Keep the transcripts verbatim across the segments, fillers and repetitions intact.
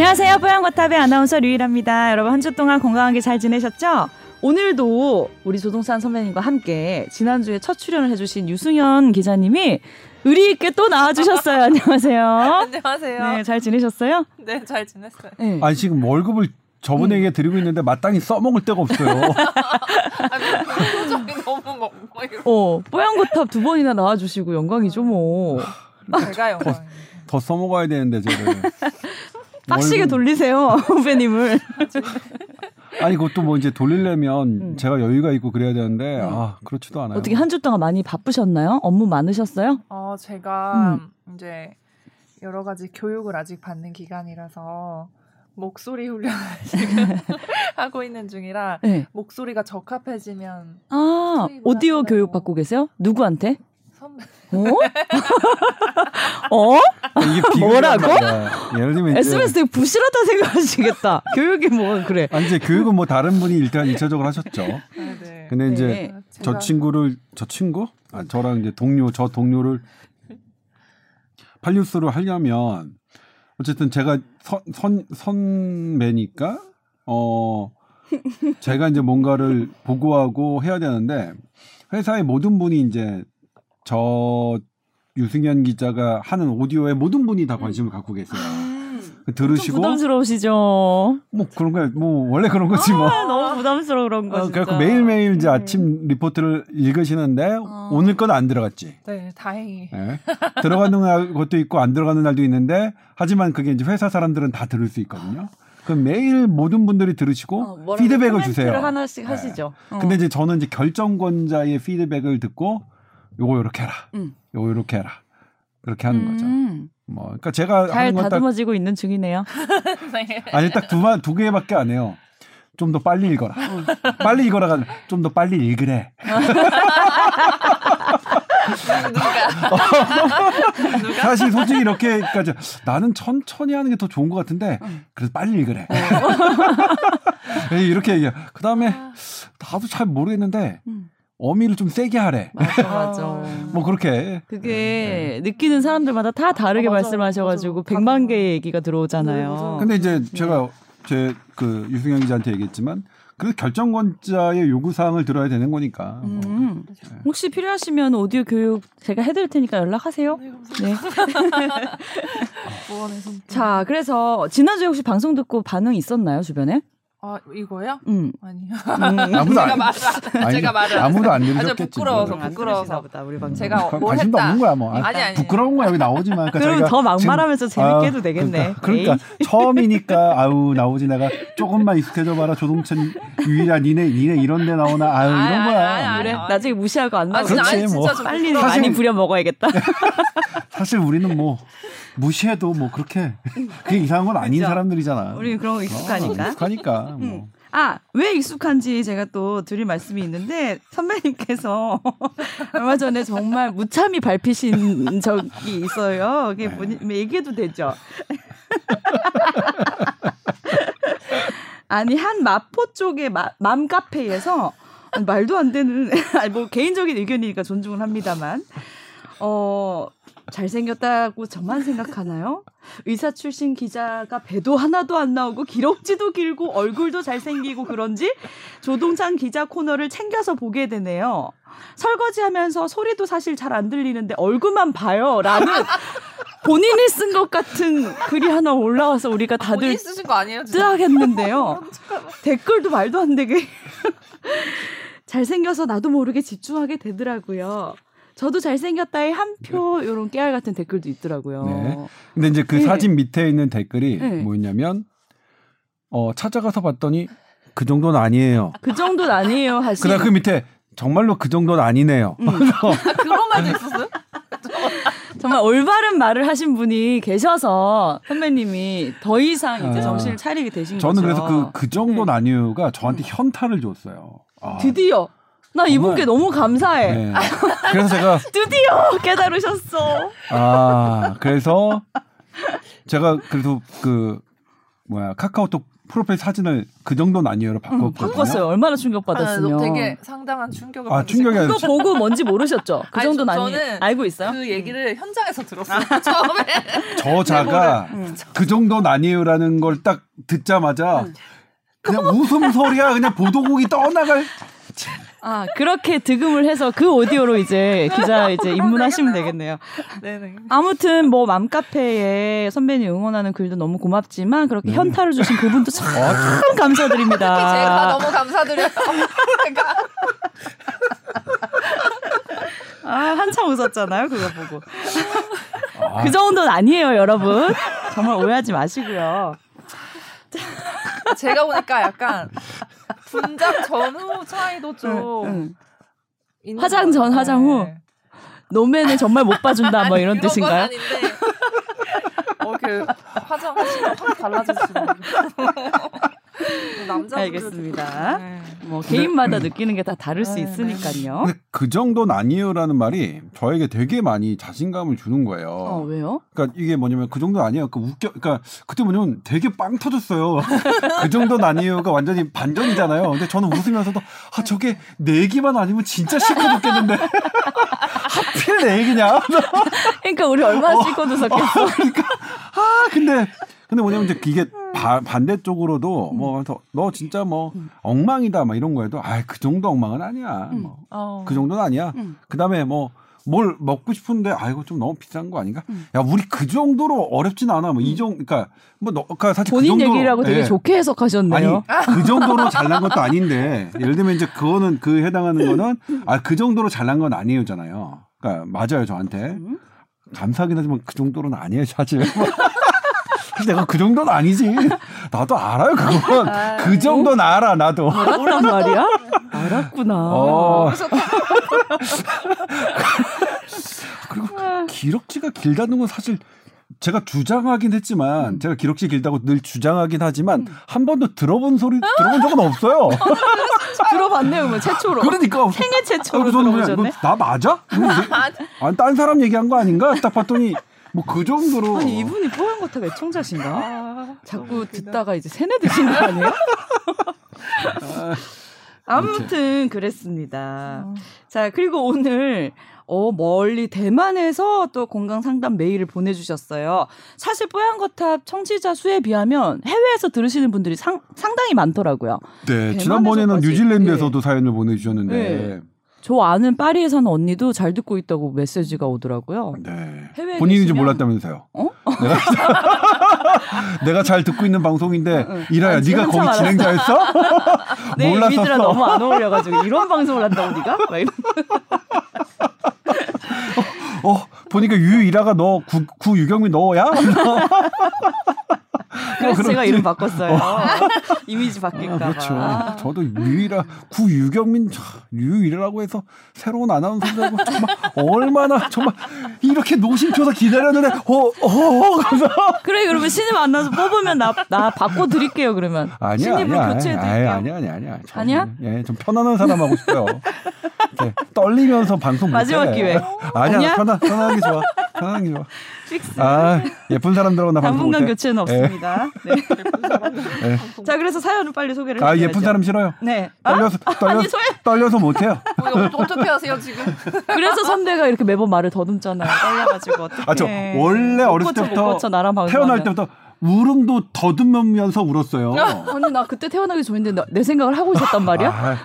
안녕하세요. 뽀양고탑의 아나운서 류일합니다. 여러분 한 주 동안 건강하게 잘 지내셨죠? 오늘도 우리 조동찬 선배님과 함께 지난주에 첫 출연을 해주신 유승현 기자님이 의리 있게 또 나와주셨어요. 안녕하세요. 안녕하세요. 네, 잘 지내셨어요? 네, 잘 지냈어요. 네. 아니 지금 월급을 저분에게 음. 드리고 있는데 마땅히 써먹을 데가 없어요. 표정이 너무 멍멍이고. 어, 뽀양고탑 두 번이나 나와주시고 영광이죠 뭐. 제가 영광. 더, 더 써먹어야 되는데 저를. 빡시게 월급... 돌리세요 후배님을. 아니 그것도 뭐 이제 돌리려면 음. 제가 여유가 있고 그래야 되는데 음. 아 그렇지도 않아요. 어떻게 한 주 동안 많이 바쁘셨나요? 업무 많으셨어요? 어 제가 음. 이제 여러 가지 교육을 아직 받는 기간이라서 목소리 훈련을 지금 하고 있는 중이라 네. 목소리가 적합해지면 아 오디오 하시라고. 교육 받고 계세요? 누구한테? 선배. 어? 어? 이게 뭐라고? 예를 들면 에스비에스 되게 부실하다 생각하시겠다. 교육이 뭐 그래. 아니 이제 교육은 뭐 다른 분이 일단 일차적으로 하셨죠. 네, 네. 근데 이제 네. 저 친구를 저 친구? 아, 저랑 이제 동료 저 동료를 팔뉴스로 하려면 어쨌든 제가 선, 선 선배니까 어 제가 이제 뭔가를 보고하고 해야 되는데 회사의 모든 분이 이제 저 유승현 기자가 하는 오디오에 모든 분이 다 관심을 갖고 계세요. 들으시고 부담스러우시죠. 뭐 그런 거야. 뭐 원래 그런 거지 뭐. 아, 너무 부담스러워 그런 거. 아, 그래서 매일매일 이제 아침 리포트를 읽으시는데 어. 오늘 건 안 들어갔지. 네, 다행히. 네. 들어가는 것도 있고 안 들어가는 날도 있는데 하지만 그게 이제 회사 사람들은 다 들을 수 있거든요. 그럼 매일 모든 분들이 들으시고 어, 피드백을 주세요. 하나씩 네. 하시죠. 어. 근데 이제 저는 이제 결정권자의 피드백을 듣고 요거 요렇게 해라. 음. 요거 요렇게 해라. 그렇게 하는 음. 거죠. 뭐, 그러니까 제가 잘 다듬어지고 딱... 있는 중이네요. 네. 아니 딱 두 두 개밖에 안 해요. 좀 더 빨리 읽어라. 음. 빨리 읽어라. 좀 더 빨리 읽으래. 누가? 누가? 사실 솔직히 이렇게까지 나는 천천히 하는 게 더 좋은 것 같은데 응. 그래서 빨리 읽으래. 이렇게 얘기해. 그 다음에 나도 잘 모르겠는데. 음. 어미를 좀 세게 하래. 맞아, 맞아. 뭐 그렇게. 그게 네, 네. 느끼는 사람들마다 다 다르게 아, 맞아, 말씀하셔가지고 맞아. 백만 개의 얘기가 들어오잖아요. 네, 근데 이제 제가 제 그 유승현 기자한테 얘기했지만 그래도 결정권자의 요구사항을 들어야 되는 거니까. 음. 뭐. 네. 혹시 필요하시면 오디오 교육 제가 해드릴 테니까 연락하세요. 네. 자, 그래서 지난주에 혹시 방송 듣고 반응 있었나요 주변에? 아 이거요? 음. 아니요. 음. 아무도 안 아니, 제가 말을 아무도 안 들으셨겠지. 아, 부끄러워서 뭐. 부끄러워서 보다 우리 방. 제가 음, 뭐 관심도 했다. 없는 거야 뭐. 아니, 아니, 아니. 부끄러운 거야 여기 나오지만. 그러니까 그럼 더 막말하면서 재밌게 해도 되겠네. 그러니까, 그러니까 처음이니까 아우 나오지 내가 조금만 익숙해져 봐라 조동천 유일한 니네 니네 이런데 나오나 아유 아, 이런 거야. 아, 아, 아, 그래 아, 나중에 무시하고 안 나오지. 아, 그렇지 뭐. 빨리 사실, 많이 부려 먹어야겠다. 사실 우리는 뭐. 무시해도 뭐 그렇게 그게 이상한 건 아닌 그렇죠? 사람들이잖아. 우리 그런 거 익숙하니까. 아, 익숙하니까. 뭐. 음. 아, 왜 익숙한지 제가 또 드릴 말씀이 있는데 선배님께서 얼마 전에 정말 무참히 밟히신 적이 있어요. 그게 네. 본인 얘기해도 되죠. 아니 한 마포 쪽의 마, 맘카페에서 말도 안 되는 아니 뭐 개인적인 의견이니까 존중을 합니다만 어. 잘생겼다고 저만 생각하나요? 의사 출신 기자가 배도 하나도 안 나오고 기럭지도 길고 얼굴도 잘생기고 그런지 조동찬 기자 코너를 챙겨서 보게 되네요. 설거지하면서 소리도 사실 잘 안 들리는데 얼굴만 봐요. 라는 본인이 쓴 것 같은 글이 하나 올라와서 우리가 다들 뜨악했는데요. 댓글도 말도 안 되게 잘생겨서 나도 모르게 집중하게 되더라고요. 저도 잘생겼다에 한 표 이런 깨알 같은 댓글도 있더라고요. 네. 근데 이제 그 네. 사진 밑에 있는 댓글이 네. 뭐였냐면 어, 찾아가서 봤더니 그 정도는 아니에요. 그 정도는 아니에요 하시. 그다음 그 밑에 정말로 그 정도는 아니네요. 음. 그것만 있었어요? 정말 올바른 말을 하신 분이 계셔서 선배님이 더 이상 이제 아, 정신을 차리게 되신 저는 거죠. 저는 그래서 그, 그 정도는 네. 아니에요가 저한테 현타를 줬어요. 아. 드디어. 나 이분께 너무 감사해. 네. 그래서 제가 드디어 깨달으셨어. 아 그래서 제가 그래도 그 뭐야 카카오톡 프로필 사진을 그 정도 난이어로 바꿨거든요. 음, 바꿨어요. 얼마나 충격받았으면. 아, 되게 상당한 충격을. 아, 충격이 아니죠. 그거 보고 뭔지 모르셨죠? 그 아니, 정도 난이 알고 있어요? 그 얘기를 음. 현장에서 들었어요. 아, 처음에. 저자가 음. 그 정도 난이어라는 걸 딱 듣자마자 음. 그냥 웃음소리가 그냥 보도국이 떠나갈. 아, 그렇게 득음을 해서 그 오디오로 이제 기자 이제 입문하시면 되겠네요. 네네. 아무튼 뭐 맘카페에 선배님 응원하는 글도 너무 고맙지만 그렇게 네. 현타를 주신 그분도 참 감사드립니다. 특히 제가 너무 감사드려요. 제가. 아, 한참 웃었잖아요, 그거 보고. 아. 그 정도는 아니에요, 여러분. 정말 오해하지 마시고요. 제가 보니까 약간 분장 전후 차이도 좀 응, 응. 화장 전 화장 후 네. 노매는 정말 못 봐준다 뭐 이런 뜻인가요? 아닌데 어, 그 화장 확실히 확 달라졌어요. 남자 알겠습니다. 네. 뭐 개인마다 근데, 느끼는 게 다 다를 수 있으니까요. 근데 그 정도는 아니에요라는 말이 저에게 되게 많이 자신감을 주는 거예요. 어, 왜요? 그러니까 이게 뭐냐면 그 정도는 아니에요. 그러니까 웃겨. 그러니까 그때 뭐냐면 되게 빵 터졌어요. 그 정도는 아니에요가 완전히 반전이잖아요. 근데 저는 웃으면서도 아 저게 내 얘기만 아니면 진짜 실컷 웃겠는데 하필 내 얘기냐? 그러니까 우리 얼마나 실컷 웃었겠어. 어, 그러니까 아 근데. 근데 뭐냐면 이제 이게 바, 반대쪽으로도 음. 뭐 너 진짜 뭐 음. 엉망이다 막 이런 거에도 아 그 정도 엉망은 아니야. 음. 뭐. 어. 그 정도는 아니야. 음. 그다음에 뭐 뭘 먹고 싶은데 아 이거 좀 너무 비싼 거 아닌가? 음. 야 우리 그 정도로 어렵진 않아. 뭐 이 정 음. 그러니까 뭐 너 그러니까 사실 본인 그 얘기라고 예. 되게 좋게 해석하셨네요. 아니 그 정도로 잘난 것도 아닌데 예를 들면 이제 그거는 그 해당하는 거는 아 그 정도로 잘난 건 아니에요잖아요. 그러니까 맞아요 저한테 음. 감사하긴 하지만 그 정도로는 아니에요 사실. 내가 그 정도는 아니지. 나도 알아요, 그건. 아, 그 정도는 알아, 나도. 알았단 말이야? 알았구나. 어. 그리고 기럭지가 길다는 건 사실 제가 주장하긴 했지만 음. 제가 기럭지 길다고 늘 주장하긴 하지만 음. 한 번도 들어본 소리 들어본 적은 없어요. 들어봤네요, 뭐 최초로. 그러니까 생애 최초로 들어보셨네. 나 맞아? 아니, 딴 사람 얘기한 거 아닌가? 딱 봤더니. 뭐 그 정도로 아니 이분이 뽀양고탑 애청자신가? 아, 자꾸 듣다가 이제 세뇌 드시는 거 아니에요? 아, 아무튼 그랬습니다. 어. 자 그리고 오늘 어, 멀리 대만에서 또 건강 상담 메일을 보내주셨어요. 사실 뽀양고탑 청취자 수에 비하면 해외에서 들으시는 분들이 상, 상당히 많더라고요. 네 지난번에는 뉴질랜드에서도 네. 사연을 보내주셨는데. 네. 저 아는 파리에 사는 언니도 잘 듣고 있다고 메시지가 오더라고요. 네. 본인인지 계시면... 몰랐다면서요. 어? 내가, 내가 잘 듣고 있는 방송인데 응. 이라야 아니, 네가 거기 진행자였어? 내 이미지랑 너무 안 어울려가지고 이런 방송을 한다고 네가? 막 이런. 어, 어, 보니까 유이라가 너 구, 구 유경민 너야? 그래서 어, 제가 이름 바꿨어요. 어. 이미지 바뀔까 아, 그렇죠. 봐. 저도 유일하 구 유경민 유일하라고 해서 새로운 아나운서라고 정말 얼마나 정말 이렇게 노심초사 기다렸는데 어어 어, 그래 그러면 신입 안 나서 뽑으면 나 나 바꿔 드릴게요 그러면. 아니야 신입으로 교체해 드릴게요. 아니야 아니야 아니야. 아니야? 예, 좀 편안한 사람 하고 싶어요. 네, 떨리면서 방송 마지막 못해. 기회. 아니야, 아니야? 편안 편안하게 좋아. 편안하게 좋아. 픽스. 아 예쁜 사람들하고 나 방송 못해. 당분간 교체는 에. 없습니다. 네. 예쁜 사람. 네. 자 그래서 사연을 빨리 소개를 해드려야죠. 아 예쁜 사람 싫어요. 네. 떨려서 아? 떨려, 아니, 소연... 떨려서 못해요. 어떻게 하세요 지금? 그래서 선배가 이렇게 매번 말을 더듬잖아요. 떨려가지고 어떻게? 아 저 원래 어렸을 고쳐, 때부터 고쳐, 태어날 때부터 울음도 더듬으면서 울었어요. 아니 나 그때 태어나기 전인데 나, 내 생각을 하고 있었단 말이야. 아,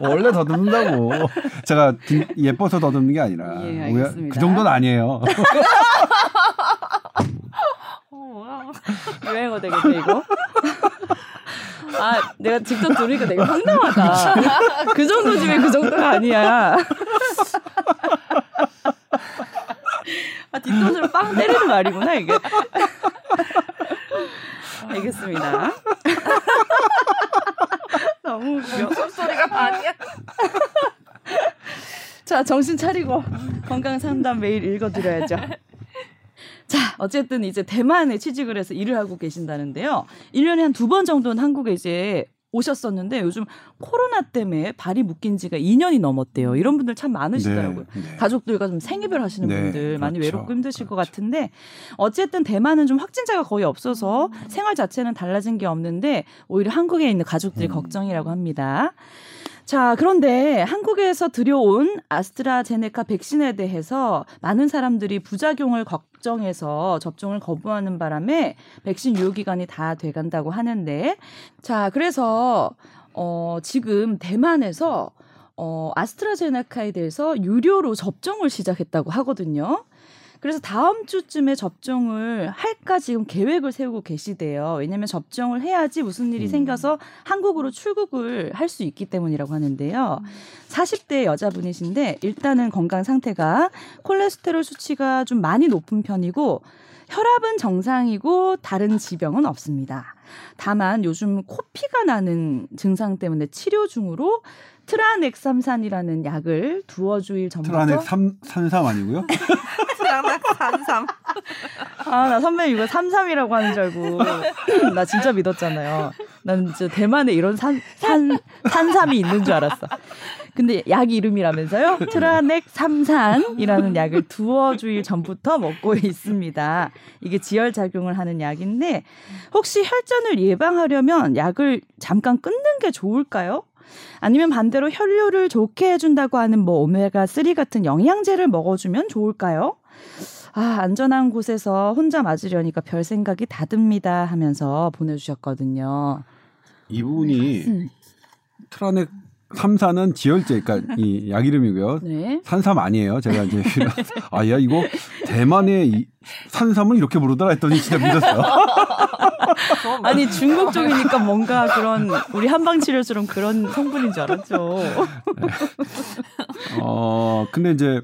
원래 더듬는다고. 제가 예뻐서 더듬는 게 아니라 예, 그 정도는 아니에요. 유행어 되겠네 이거. 아 내가 직접 들으니까 되게 황당하다. 그 정도지면 그 정도가 아니야. 아 뒷돈으로 빵 때리는 말이구나 이게. 알겠습니다. 너무 웃겨. 웃음소리가 아니야. 자 정신 차리고 건강 상담 메일 읽어드려야죠. 자, 어쨌든 이제 대만에 취직을 해서 일을 하고 계신다는데요. 일 년에 한 두 번 정도는 한국에 이제 오셨었는데 요즘 코로나 때문에 발이 묶인 지가 이 년이 넘었대요. 이런 분들 참 많으시더라고요. 네, 네. 가족들과 좀 생이별 하시는 네, 분들 많이 그렇죠. 외롭고 힘드실 그렇죠. 것 같은데 어쨌든 대만은 좀 확진자가 거의 없어서 생활 자체는 달라진 게 없는데 오히려 한국에 있는 가족들이 음. 걱정이라고 합니다. 자, 그런데 한국에서 들여온 아스트라제네카 백신에 대해서 많은 사람들이 부작용을 걱정해서 접종을 거부하는 바람에 백신 유효기간이 다 돼간다고 하는데, 자, 그래서 어, 지금 대만에서 어, 아스트라제네카에 대해서 유료로 접종을 시작했다고 하거든요. 그래서 다음 주쯤에 접종을 할까 지금 계획을 세우고 계시대요. 왜냐하면 접종을 해야지 무슨 일이 음. 생겨서 한국으로 출국을 할 수 있기 때문이라고 하는데요. 음. 사십 대 여자분이신데 일단은 건강 상태가 콜레스테롤 수치가 좀 많이 높은 편이고 혈압은 정상이고 다른 지병은 없습니다. 다만 요즘 코피가 나는 증상 때문에 치료 중으로 트라넥삼산이라는 약을 두어 주일 전부터 트라넥삼산삼 아니고요? 트라넥삼삼 아, 나 선배님 이거 삼삼이라고 하는 줄 알고 나 진짜 믿었잖아요. 난 진짜 대만에 이런 산, 산, 산삼이 있는 줄 알았어. 근데 약 이름이라면서요? 트라넥삼산이라는 약을 두어 주일 전부터 먹고 있습니다. 이게 지혈작용을 하는 약인데 혹시 혈전을 예방하려면 약을 잠깐 끊는 게 좋을까요? 아니면 반대로 혈류를 좋게 해준다고 하는 뭐 오메가삼 같은 영양제를 먹어주면 좋을까요? 아, 안전한 곳에서 혼자 맞으려니까 별 생각이 다 듭니다 하면서 보내주셨거든요. 이분이 음. 트라넥 삼산은 지혈제, 그러니까 이 약 이름이고요. 네. 산삼 아니에요. 제가 이제 아, 야 이거 대만의 이, 산삼은 이렇게 부르더라 했더니 진짜 믿었어요. 아니 중국 쪽이니까 뭔가 그런 우리 한방치료처럼 그런 성분인 줄 알았죠. 네. 어 근데 이제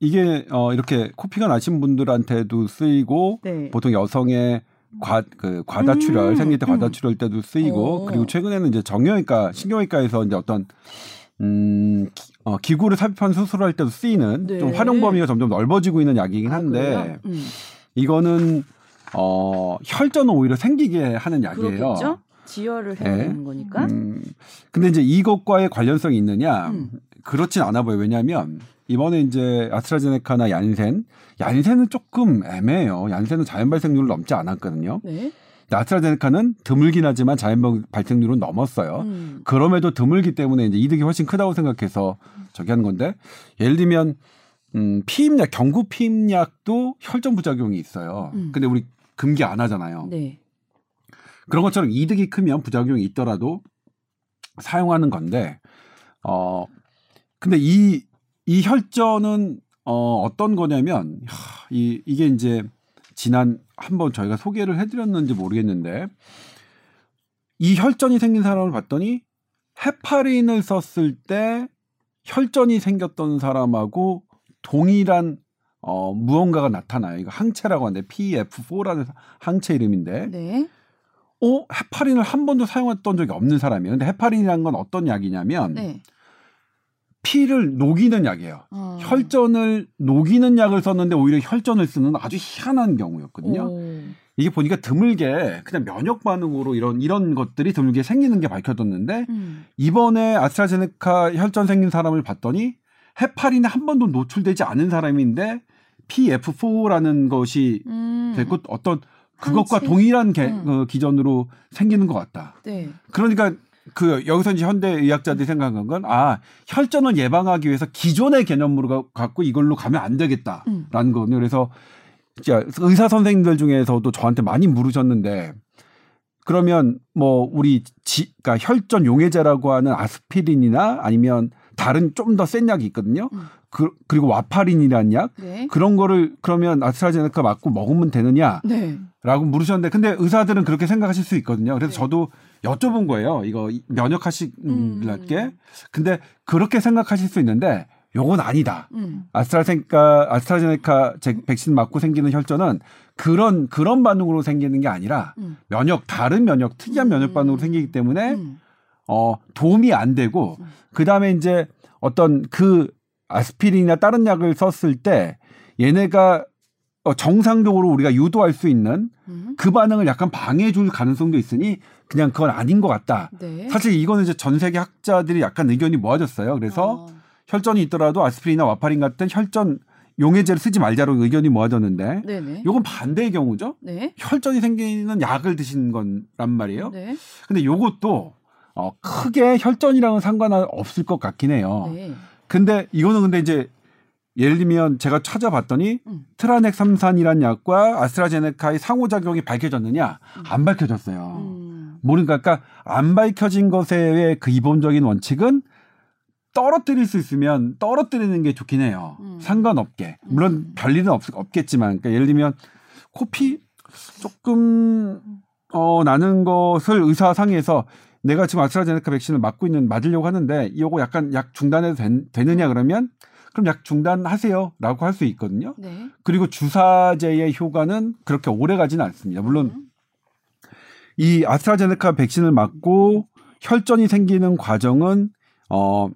이게 어, 이렇게 코피가 나신 분들한테도 쓰이고 네. 보통 여성의 과, 그 과다출혈 음, 생길 때 과다출혈 때도 쓰이고 오. 그리고 최근에는 이제 정형외과 신경외과에서 이제 어떤 음, 어, 기구를 삽입한 수술할 때도 쓰이는 네. 좀 활용 범위가 점점 넓어지고 있는 약이긴 한데 아, 음. 이거는 어, 혈전을 오히려 생기게 하는 약이에요. 그렇겠죠? 지혈을 해야 되는 네. 거니까. 음, 근데 이제 이것과의 관련성이 있느냐? 음. 그렇진 않아 보여요. 왜냐하면 이번에 이제 아스트라제네카나 얀센, 얀센은 조금 애매해요. 얀센은 자연 발생률을 넘지 않았거든요. 네. 아스트라제네카는 드물긴 하지만 자연 발생률은 넘었어요. 음. 그럼에도 드물기 때문에 이제 이득이 훨씬 크다고 생각해서 저기 하는 건데 예를 들면 음, 피임약, 경구 피임약도 혈전 부작용이 있어요. 음. 근데 우리 금기 안 하잖아요. 네. 그런 것처럼 이득이 크면 부작용이 있더라도 사용하는 건데 어 근데 이 이 혈전은 어, 어떤 거냐면 하, 이, 이게 이제 지난 한번 저희가 소개를 해드렸는지 모르겠는데 이 혈전이 생긴 사람을 봤더니 헤파린을 썼을 때 혈전이 생겼던 사람하고 동일한 어, 무언가가 나타나요. 이거 항체라고 하는데 피 에프 사라는 항체 이름인데 네. 어? 헤파린을 한 번도 사용했던 적이 없는 사람이에요. 근데 헤파린이라는 건 어떤 약이냐면 네. 피를 녹이는 약이에요. 아. 혈전을 녹이는 약을 썼는데 오히려 혈전을 쓰는 아주 희한한 경우였거든요. 오. 이게 보니까 드물게 그냥 면역 반응으로 이런 이런 것들이 드물게 생기는 게 밝혀졌는데 음. 이번에 아스트라제네카 혈전 생긴 사람을 봤더니 헤파린에 한 번도 노출되지 않은 사람인데 피 에프 사라는 것이 음. 됐고 어떤 그것과 한치. 동일한 개, 음. 어, 기전으로 생기는 것 같다. 네. 그러니까 그 여기서 이제 현대 의학자들이 생각한 건 아 혈전을 예방하기 위해서 기존의 개념으로 갖고 이걸로 가면 안 되겠다라는 음. 거거든요. 그래서 의사 선생님들 중에서도 저한테 많이 물으셨는데 그러면 뭐 우리 지, 그러니까 혈전 용해제라고 하는 아스피린이나 아니면 다른 좀 더 센 약이 있거든요. 음. 그, 그리고 와파린이라는 약 네. 그런 거를 그러면 아스트라제네카 맞고 먹으면 되느냐라고 네. 물으셨는데 근데 의사들은 그렇게 생각하실 수 있거든요. 그래서 네. 저도 여쭤본 거예요. 이거 면역하실게. 음. 근데 그렇게 생각하실 수 있는데 요건 아니다. 음. 아스트라제네카, 아스트라제네카 제, 백신 맞고 생기는 혈전은 그런 그런 반응으로 생기는 게 아니라 음. 면역 다른 면역 특이한 음. 면역 반응으로 생기기 때문에 음. 어, 도움이 안 되고 그 다음에 이제 어떤 그 아스피린이나 다른 약을 썼을 때 얘네가 정상적으로 우리가 유도할 수 있는 그 반응을 약간 방해해 줄 가능성도 있으니 그냥 그건 아닌 것 같다. 네. 사실 이거는 이제 전 세계 학자들이 약간 의견이 모아졌어요. 그래서 어. 혈전이 있더라도 아스피린이나 와파린 같은 혈전 용해제를 쓰지 말자로 의견이 모아졌는데 네네. 요건 반대의 경우죠. 네. 혈전이 생기는 약을 드신 거란 말이에요. 네. 근데 요것도 어, 크게 혈전이랑은 상관없을 것 같긴 해요. 네. 근데 이거는 근데 이제 예를 들면 제가 찾아봤더니 음. 트라넥삼산이라는 약과 아스트라제네카의 상호작용이 밝혀졌느냐? 음. 안 밝혀졌어요. 음. 모르니까 그러니까 안 밝혀진 것의 그 기본적인 원칙은 떨어뜨릴 수 있으면 떨어뜨리는 게 좋긴 해요. 음. 상관없게. 물론 음. 별일은 없, 없겠지만 그러니까 예를 들면 코피 조금 어, 나는 것을 의사 상의해서 내가 지금 아스트라제네카 백신을 맞고 있는 맞으려고 하는데 이거 약간 약 중단해도 된, 되느냐 그러면 그럼 약 중단하세요라고 할 수 있거든요. 네. 그리고 주사제의 효과는 그렇게 오래 가지는 않습니다. 물론 음. 이 아스트라제네카 백신을 맞고 혈전이 생기는 과정은 어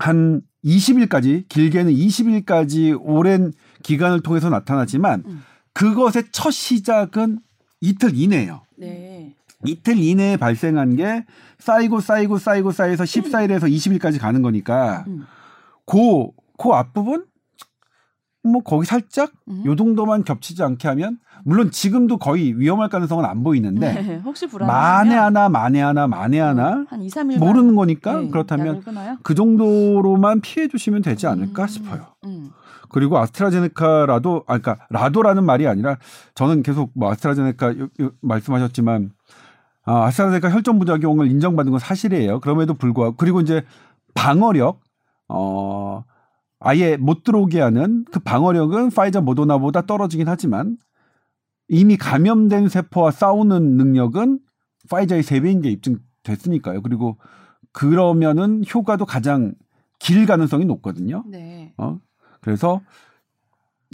한 이십 일까지 길게는 이십 일까지 오랜 기간을 통해서 나타나지만 음. 그것의 첫 시작은 이틀 이내예요. 네. 이틀 이내에 발생한 게 쌓이고 쌓이고 쌓이고 쌓여서 십사 일에서 이십 일까지 가는 거니까 음. 그, 그 앞부분 뭐 거기 살짝 음. 요 정도만 겹치지 않게 하면 물론 지금도 거의 위험할 가능성은 안 보이는데 네, 혹시 만에 하나 만에 하나 만에 음, 하나 한 이, 삼 일 모르는 거니까 네, 그렇다면 그 정도로만 피해 주시면 되지 않을까 음, 싶어요. 음. 그리고 아스트라제네카라도 아 그러니까 라도라는 말이 아니라 저는 계속 뭐 아스트라제네카 요, 요 말씀하셨지만 아, 아스트라제네카 혈전 부작용을 인정받은 건 사실이에요. 그럼에도 불구하고 그리고 이제 방어력 어 아예 못 들어오게 하는 그 방어력은 화이자 모더나보다 떨어지긴 하지만 이미 감염된 세포와 싸우는 능력은 화이자의 세 배인 게 입증됐으니까요. 그리고 그러면은 효과도 가장 길 가능성이 높거든요. 네. 어? 그래서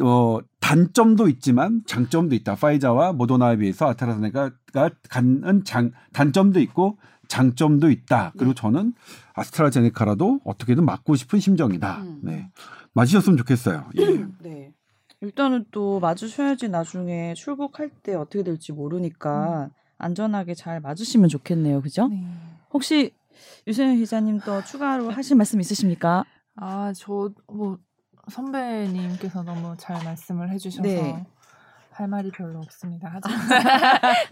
어, 단점도 있지만 장점도 있다. 화이자와 모더나에 비해서 아스트라제네카가 갖는 장, 단점도 있고 장점도 있다. 그리고 저는 아스트라제네카라도 어떻게든 맞고 싶은 심정이다. 음. 네. 맞으셨으면 좋겠어요. 예. 네. 일단은 또 맞으셔야지 나중에 출국할 때 어떻게 될지 모르니까 안전하게 잘 맞으시면 좋겠네요. 그죠? 네. 혹시 유승현 기자님 또 추가로 하실 말씀 있으십니까? 아, 저 뭐 선배님께서 너무 잘 말씀을 해주셔서 네. 할 말이 별로 없습니다. 하지만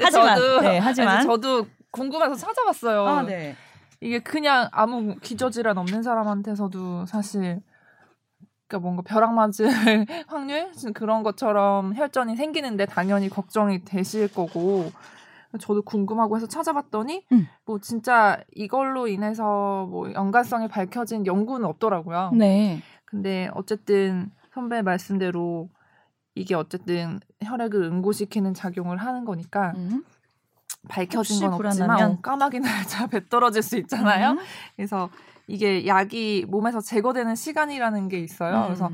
하지만 저도, 네, 하지만 저도 궁금해서 찾아봤어요. 아, 네. 이게 그냥 아무 기저질환 없는 사람한테서도 사실 그러니까 뭔가 벼락 맞을 확률 그런 것처럼 혈전이 생기는데 당연히 걱정이 되실 거고 저도 궁금하고 해서 찾아봤더니 음. 뭐 진짜 이걸로 인해서 뭐 연관성이 밝혀진 연구는 없더라고요. 네. 근데 어쨌든 선배 말씀대로 이게 어쨌든 혈액을 응고시키는 작용을 하는 거니까 음. 밝혀진 건 불안하면? 없지만 까마귀 날자 배 떨어질 수 있잖아요. 음. 그래서 이게 약이 몸에서 제거되는 시간이라는 게 있어요. 음. 그래서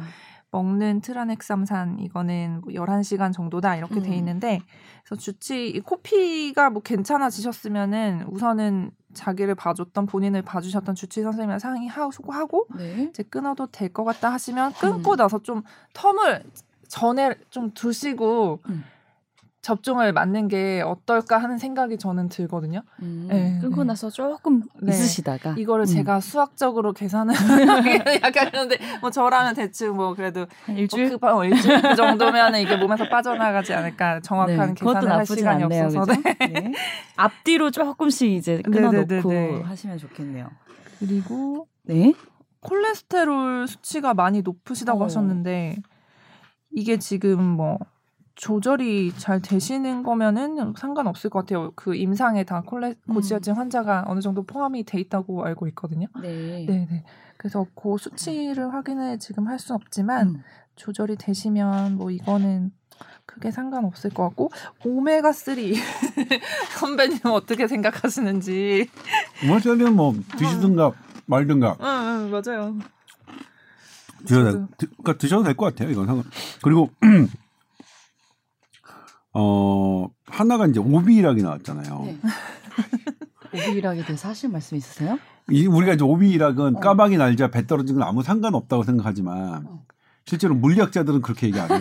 먹는 트라넥삼산 이거는 뭐 열한 시간 정도다 이렇게 음. 돼 있는데 그래서 주치 코피가 뭐 괜찮아지셨으면은 우선은 자기를 봐줬던 본인을 봐주셨던 주치 선생님이랑 상의하고 하고 네. 이제 끊어도 될 것 같다 하시면 끊고 음. 나서 좀 텀을 전에 좀 두시고 음. 접종을 맞는 게 어떨까 하는 생각이 저는 들거든요. 음, 네, 끊고 네. 나서 조금 네. 있으시다가 이거를 음. 제가 수학적으로 계산을 약간 그런데 뭐 저라면 대충 뭐 그래도 일주일 뭐 그, 일주일 그 정도면 이게 몸에서 빠져나가지 않을까 정확한 네, 계산을 할 시간이 않네요, 없어서 네. 네. 앞뒤로 조금씩 이제 끊어놓고 네네네네. 하시면 좋겠네요. 그리고 네 콜레스테롤 수치가 많이 높으시다고 오. 하셨는데 이게 지금 뭐 조절이 잘 되시는 거면은 상관없을 것 같아요. 그 임상에 다 콜레, 고지혈증 환자가 어느 정도 포함이 돼 있다고 알고 있거든요. 네. 네네. 그래서 그 수치를 확인을 지금 할 수는 없지만 음. 조절이 되시면 뭐 이거는 크게 상관없을 것 같고 오메가삼 선배님 어떻게 생각하시는지 오메가삼은 뭐 드시든가 말든가 응, 응, 맞아요. 드셔도, 드, 그러니까 드셔도 될 것 같아요. 이건 상관. 그리고 어 하나가 이제 오비일학이 나왔잖아요. 네. 오비일학에 대해서 하실 말씀 있으세요? 이 우리가 이제 오비일학은 어. 까마귀 날자 배 떨어지는 건 아무 상관없다고 생각하지만 어. 실제로 물리학자들은 그렇게 얘기 안 해요.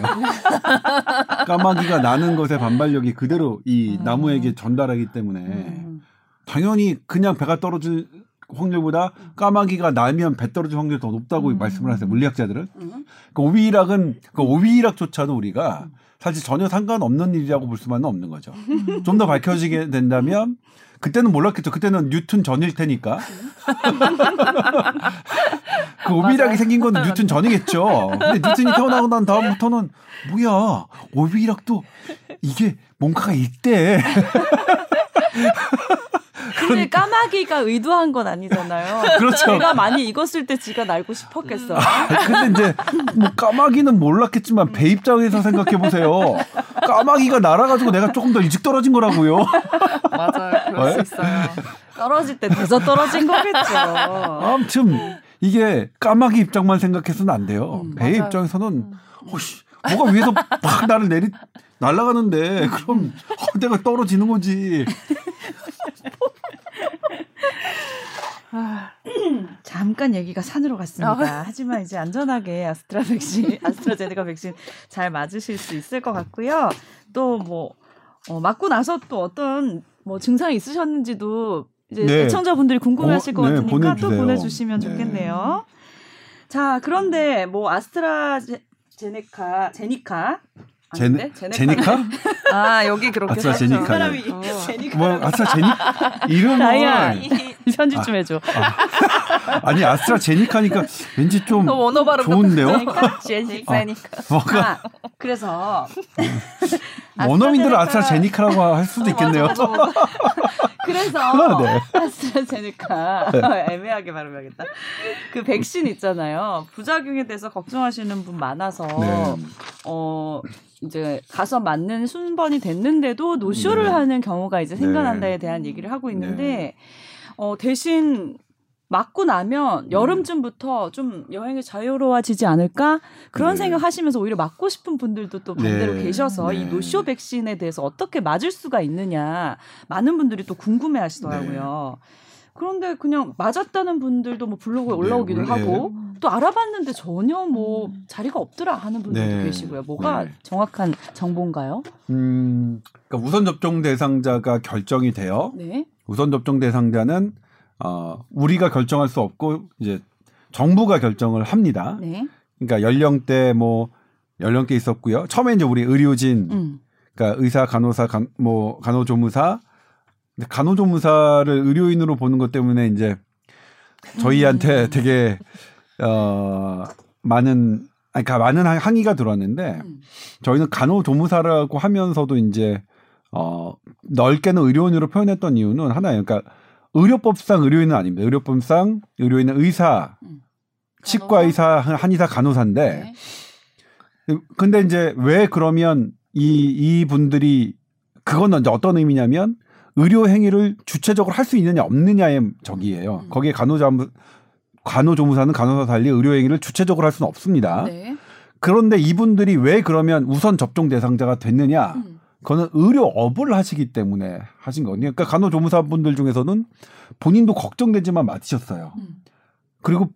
까마귀가 나는 것의 반발력이 그대로 이 음. 나무에게 전달하기 때문에 음. 당연히 그냥 배가 떨어질 확률보다 까마귀가 나면 배 떨어질 확률이 더 높다고 음. 말씀을 하세요. 물리학자들은. 음. 그 오비일학은 그 오비일학조차도 우리가 사실 전혀 상관없는 일이라고 볼 수만은 없는 거죠. 좀 더 밝혀지게 된다면 그때는 몰랐겠죠. 그때는 뉴턴 전일 테니까. 그 오비일학이 생긴 건 뉴턴 전이겠죠. 근데 뉴턴이 태어나고 난 다음부터는 뭐야 오비일학도 이게 뭔가가 있대. 근데 까마귀가 의도한 건 아니잖아요. 그렇죠. 제가 많이 익었을 때 지가 날고 싶었겠어요. 아, 근데 이제 뭐 까마귀는 몰랐겠지만 배 입장에서 생각해 보세요. 까마귀가 날아가지고 내가 조금 더 일찍 떨어진 거라고요. 맞아요. 그럴 네? 수 있어요. 떨어질 때 늦어 떨어진 거겠죠. 아무튼 이게 까마귀 입장만 생각해서는 안 돼요. 음, 배 맞아요. 입장에서는 어씨 뭐가 위에서 막 나를 내리 날아가는데 그럼 어, 내가 떨어지는 거지. 아, 잠깐 얘기가 산으로 갔습니다. 하지만 이제 안전하게 아스트라 백신, 아스트라제네카 백신 잘 맞으실 수 있을 것 같고요. 또 뭐 어, 맞고 나서 또 어떤 뭐 증상이 있으셨는지도 이제 네. 시청자분들이 궁금해하실 어, 것 네, 같으니까 보내주세요. 또 보내주시면 네. 좋겠네요. 자, 그런데 뭐 아스트라제네카, 제니카. 제네, 제네카? 아 여기 그렇게 아스트라제네카 사람이 어. 제니카 뭐, 아스트라제네카 이름은 아야 편집 좀 해줘. 아, 아. 아니 아스트라제네카니까 왠지 좀 원어 발음 좋은데요? 제니카니까 아, 아, 그래서 원어민들은 아스트라제네카라고 할 수도 있겠네요. 맞아, 맞아, 맞아. 그래서 네. 아스트라제네카 네. 애매하게 발음해야겠다. 그 백신 있잖아요. 부작용에 대해서 걱정하시는 분 많아서 네. 어. 이제 가서 맞는 순번이 됐는데도 노쇼를 네. 하는 경우가 이제 생겨난다에 네. 대한 얘기를 하고 있는데 네. 어, 대신 맞고 나면 여름쯤부터 좀 여행이 자유로워지지 않을까 그런 네. 생각하시면서 오히려 맞고 싶은 분들도 또 반대로 네. 계셔서 네. 이 노쇼 백신에 대해서 어떻게 맞을 수가 있느냐 많은 분들이 또 궁금해하시더라고요. 네. 그런데 그냥 맞았다는 분들도 뭐 블로그에 올라오기도 네, 하고 네. 또 알아봤는데 전혀 뭐 자리가 없더라 하는 분들도 네, 계시고요. 뭐가 네. 정확한 정보인가요? 음, 그러니까 우선 접종 대상자가 결정이 돼요. 네. 우선 접종 대상자는 어, 우리가 결정할 수 없고 이제 정부가 결정을 합니다. 네. 그러니까 연령대 뭐 연령대 있었고요. 처음에 이제 우리 의료진, 음. 그러니까 의사, 간호사, 간, 뭐 간호조무사 간호조무사를 의료인으로 보는 것 때문에 이제 저희한테 음. 되게 어, 많은 아니, 그러니까 많은 항의가 들어왔는데 음. 저희는 간호조무사라고 하면서도 이제 어, 넓게는 의료인으로 표현했던 이유는 하나예요. 그러니까 의료법상 의료인은 아닙니다. 의료법상 의료인은 의사, 음. 치과의사, 한의사, 간호사인데 네. 근데 이제 왜 그러면 이 이분들이 그건 이제 어떤 의미냐면 의료 행위를 주체적으로 할 수 있느냐 없느냐의 적이에요. 음. 거기에 간호자, 간호조무사는 간호사 달리 의료 행위를 주체적으로 할 수는 없습니다. 네. 그런데 이분들이 왜 그러면 우선 접종 대상자가 됐느냐? 음. 그거는 의료업을 하시기 때문에 하신 거거든요. 그러니까 간호조무사분들 중에서는 본인도 걱정되지만 맞으셨어요. 음. 그리고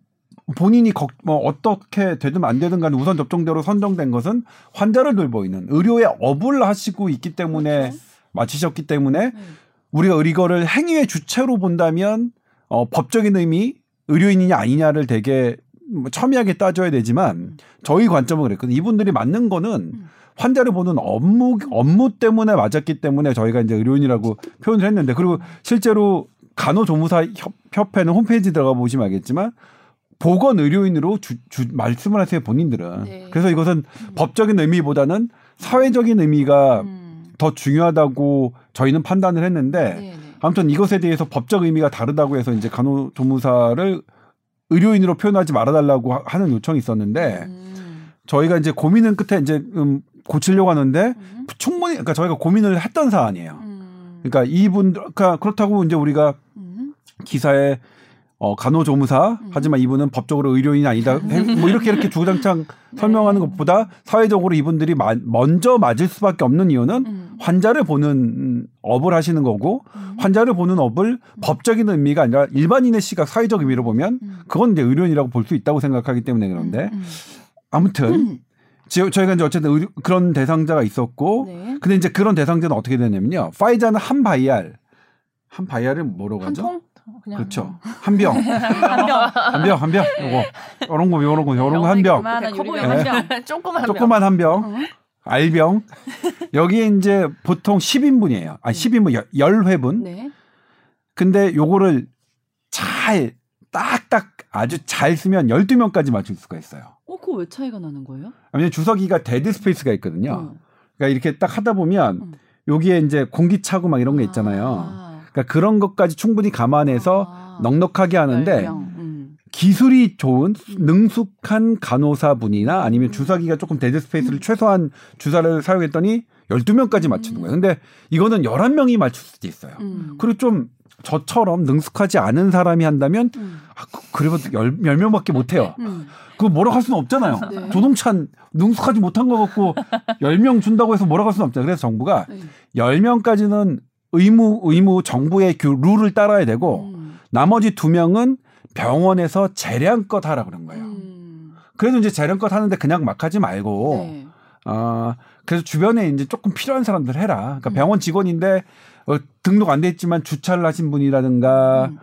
본인이 거, 뭐 어떻게 되든 안 되든 간에 우선 접종대로 선정된 것은 환자를 돌보이는 의료의 업을 하시고 있기 때문에 그렇죠. 맞으셨기 때문에 음. 우리가 이거를 행위의 주체로 본다면 어, 법적인 의미, 의료인이냐 아니냐를 되게 첨예하게 따져야 되지만 음. 저희 관점은 그랬거든요. 이분들이 맞는 거는 음. 환자를 보는 업무 업무 때문에 맞았기 때문에 저희가 이제 의료인이라고 표현을 했는데 그리고 실제로 간호조무사 협, 협회는 홈페이지 들어가 보시면 알겠지만 보건 의료인으로 주, 주, 말씀을 하세요 본인들은. 네. 그래서 이것은 음. 법적인 의미보다는 사회적인 의미가 음. 더 중요하다고 저희는 판단을 했는데 네네. 아무튼 이것에 대해서 법적 의미가 다르다고 해서 이제 간호조무사를 의료인으로 표현하지 말아달라고 하, 하는 요청이 있었는데 음. 저희가 이제 고민은 끝에 이제 음, 고치려고 하는데 음. 충분히 그러니까 저희가 고민을 했던 사안이에요. 음. 그러니까 이분 그러니까 그렇다고 이제 우리가 음. 기사에 어, 간호조무사 음. 하지만 이분은 법적으로 의료인이 아니다 뭐 이렇게 이렇게 주구장창 네. 설명하는 것보다 사회적으로 이분들이 마, 먼저 맞을 수밖에 없는 이유는 음. 환자를 보는 업을 하시는 거고 음. 환자를 보는 업을 음. 법적인 의미가 아니라 일반인의 시각 사회적 의미로 보면 음. 그건 이제 의료인이라고 볼 수 있다고 생각하기 때문에 그런데 음. 아무튼 저, 저희가 이제 어쨌든 의료, 그런 대상자가 있었고, 네. 근데 이제 그런 대상자는 어떻게 되냐면요. 화이자는 한 바이알, 한 바이알은 뭐라고 하죠? 한 통? 그냥 그렇죠. 한 병. 한 병. 한 병, 한 병. 요거. 요런 거, 요런 거, 요런 거 한 병. 커보한 병. 조그만 한 병. 조그만 한 병. 알병. 여기에 이제 보통 십 인분이에요. 아니, 십 인분, 십 회분. 네. 근데 요거를 잘, 딱딱 아주 잘 쓰면 열두 명까지 맞출 수가 있어요. 어, 그거 왜 차이가 나는 거예요? 왜냐면 주석이가 데드 스페이스가 있거든요. 음. 그러니까 이렇게 딱 하다 보면 음. 여기에 이제 공기 차고 막 이런 게 있잖아요. 아. 그러니까 그런 것까지 충분히 감안해서 아. 넉넉하게 하는데 음. 기술이 좋은 능숙한 간호사분이나 아니면 주사기가 조금 데드 스페이스를 음. 최소한 주사를 사용했더니 열두 명까지 맞추는 거예요. 근데 이거는 열한 명이 맞출 수도 있어요. 음. 그리고 좀 저처럼 능숙하지 않은 사람이 한다면 음. 아, 그래봐도 열 명밖에 못해요. 음. 그거 뭐라고 할 수는 없잖아요. 네. 조동찬 능숙하지 못한 거 같고 열 명 준다고 해서 뭐라고 할 수는 없잖아요. 그래서 정부가 네. 열 명까지는 의무, 의무 정부의 그 룰을 따라야 되고 음. 나머지 두 명은 병원에서 재량껏 하라고 그런 거예요. 음. 그래도 이제 재량껏 하는데 그냥 막 하지 말고 네. 어, 그래서 주변에 이제 조금 필요한 사람들 해라. 그러니까 음. 병원 직원인데 어, 등록 안 돼 있지만 주차를 하신 분이라든가 음.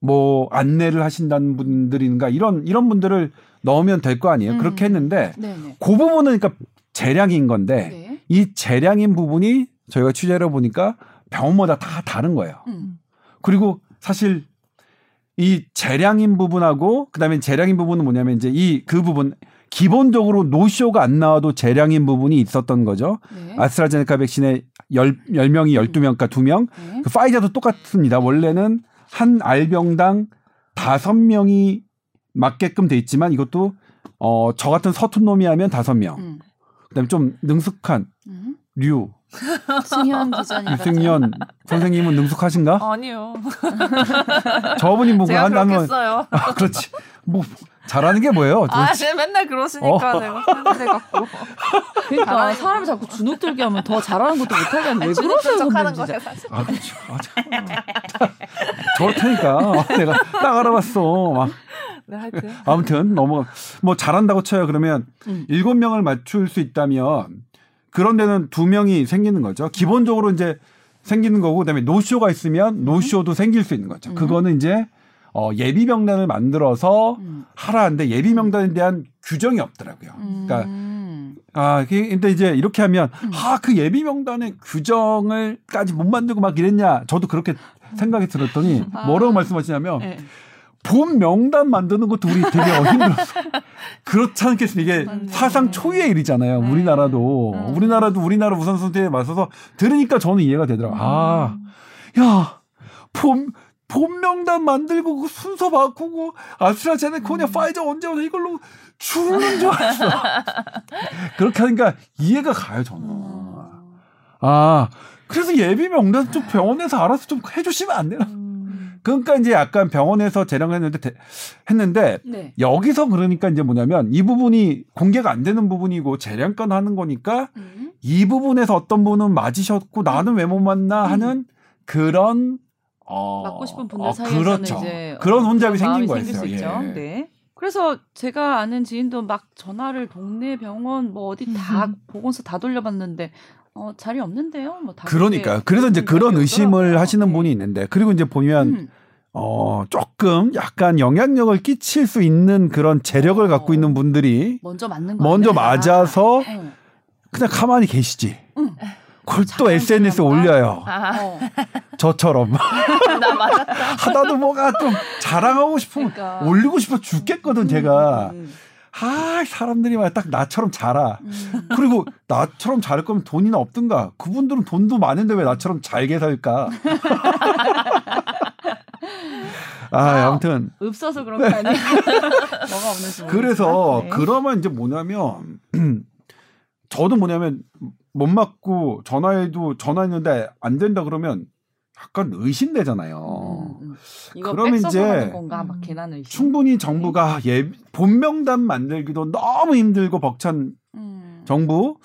뭐 안내를 하신다는 분들인가 이런 이런 분들을 넣으면 될 거 아니에요. 음. 그렇게 했는데 네네. 그 부분은 그러니까 재량인 건데 네. 이 재량인 부분이 저희가 취재를 보니까 병원마다 다 다른 거예요. 음. 그리고 사실 이 재량인 부분하고 그다음에 재량인 부분은 뭐냐면 이제 이 그 부분 기본적으로 노쇼가 안 나와도 재량인 부분이 있었던 거죠. 네. 아스트라제네카 백신에 열 명이 열두 명과 두 명. 네. 그 파이자도 똑같습니다. 원래는 한 알병당 다섯 명이 맞게끔 돼 있지만 이것도 어, 저 같은 서툰 놈이 하면 다섯 명. 음. 그다음에 좀 능숙한 음. 류. 승현 기자님. 유승현 선생님은 능숙하신가? 아니요. 저분이 뭐 제가 그렇게 했어요. 아, 그렇지. 뭐 잘하는 게 뭐예요? 아, 쟤 맨날 그러시니까 어. 내가 사는데 갖고. 그러니까 사람을 자꾸 주눅들게 하면 더 잘하는 것도 못하게 하는 왜 그러세요? 하는 거죠, 사실. 아, 그렇죠. 아, 저렇다니까. 내가 딱 알아봤어. 막. 네, 하여튼. 아무튼 너무 뭐 잘한다고 쳐요. 그러면 음. 일곱 명을 맞출 수 있다면 그런 데는 두 명이 생기는 거죠. 기본적으로 이제 생기는 거고, 그 다음에 노쇼가 있으면 노쇼도 음. 생길 수 있는 거죠. 음. 그거는 이제 어, 예비 명단을 만들어서 음. 하라는데 예비 명단에 대한 규정이 없더라고요. 음. 그러니까 아 근데 이제 이렇게 하면 음. 아, 그 예비 명단의 규정을까지 못 만들고 막 이랬냐. 저도 그렇게 생각이 들었더니 아. 뭐라고 말씀하시냐면 네. 본 명단 만드는 것도 우리 되게 힘들었어. 그렇지 않겠습니까? 이게 맞네. 사상 초유의 일이잖아요. 네. 우리나라도. 음. 우리나라도 우리나라 우선순위에 맞서서 들으니까 저는 이해가 되더라고요. 음. 아, 야, 본, 본 명단 만들고 순서 바꾸고 아스트라제네코냐 음. 파이자 언제 오냐 이걸로 죽는 줄 알았어. 그렇게 하니까 이해가 가요, 저는. 음. 아, 그래서 예비 명단 좀 병원에서 알아서 좀 해주시면 안 되나? 음. 그러니까 이제 약간 병원에서 재량을 했는데, 대, 했는데 네. 여기서 그러니까 이제 뭐냐면 이 부분이 공개가 안 되는 부분이고 재량권 하는 거니까 음. 이 부분에서 어떤 분은 맞으셨고 나는 왜 못 맞나 음. 하는 그런 어, 맞고 싶은 분들 어, 사이에서는 그렇죠. 이제 그런 혼잡이 생긴 거였어요. 예. 네. 그래서 제가 아는 지인도 막 전화를 동네 병원 뭐 어디 다 음. 보건소 다 돌려봤는데. 어, 자리 없는데요. 뭐 다 그러니까요. 그래서 이제 그런 의심을 하시는 네. 분이 있는데 그리고 이제 보면 음. 어, 조금 약간 영향력을 끼칠 수 있는 그런 재력을 어, 갖고 있는 분들이 먼저 맞는 거 먼저 맞아서 아. 그냥 가만히 계시지. 응. 그걸 또 에스엔에스에 올려요. 아. 어. 저처럼. 나 맞았다. 하다도 뭐가 좀 자랑하고 싶으면 그러니까. 올리고 싶어 죽겠거든 음. 제가. 음. 아, 사람들이 막 딱 나처럼 자라. 음. 그리고 나처럼 잘 거면 돈이나 없든가. 그분들은 돈도 많은데 왜 나처럼 잘게 살까? 아, 아무튼. 없어서 그런 거 아니에요? 뭐가 없는 지 그래서 네. 그러면 이제 뭐냐면 저도 뭐냐면 못 맞고 전화해도 전화했는데 안 된다 그러면 약간 의심되잖아요. 음, 음. 이거 그러면 이제 건가? 막 의심. 충분히 정부가 예, 본명단 만들기도 너무 힘들고 벅찬 음. 정부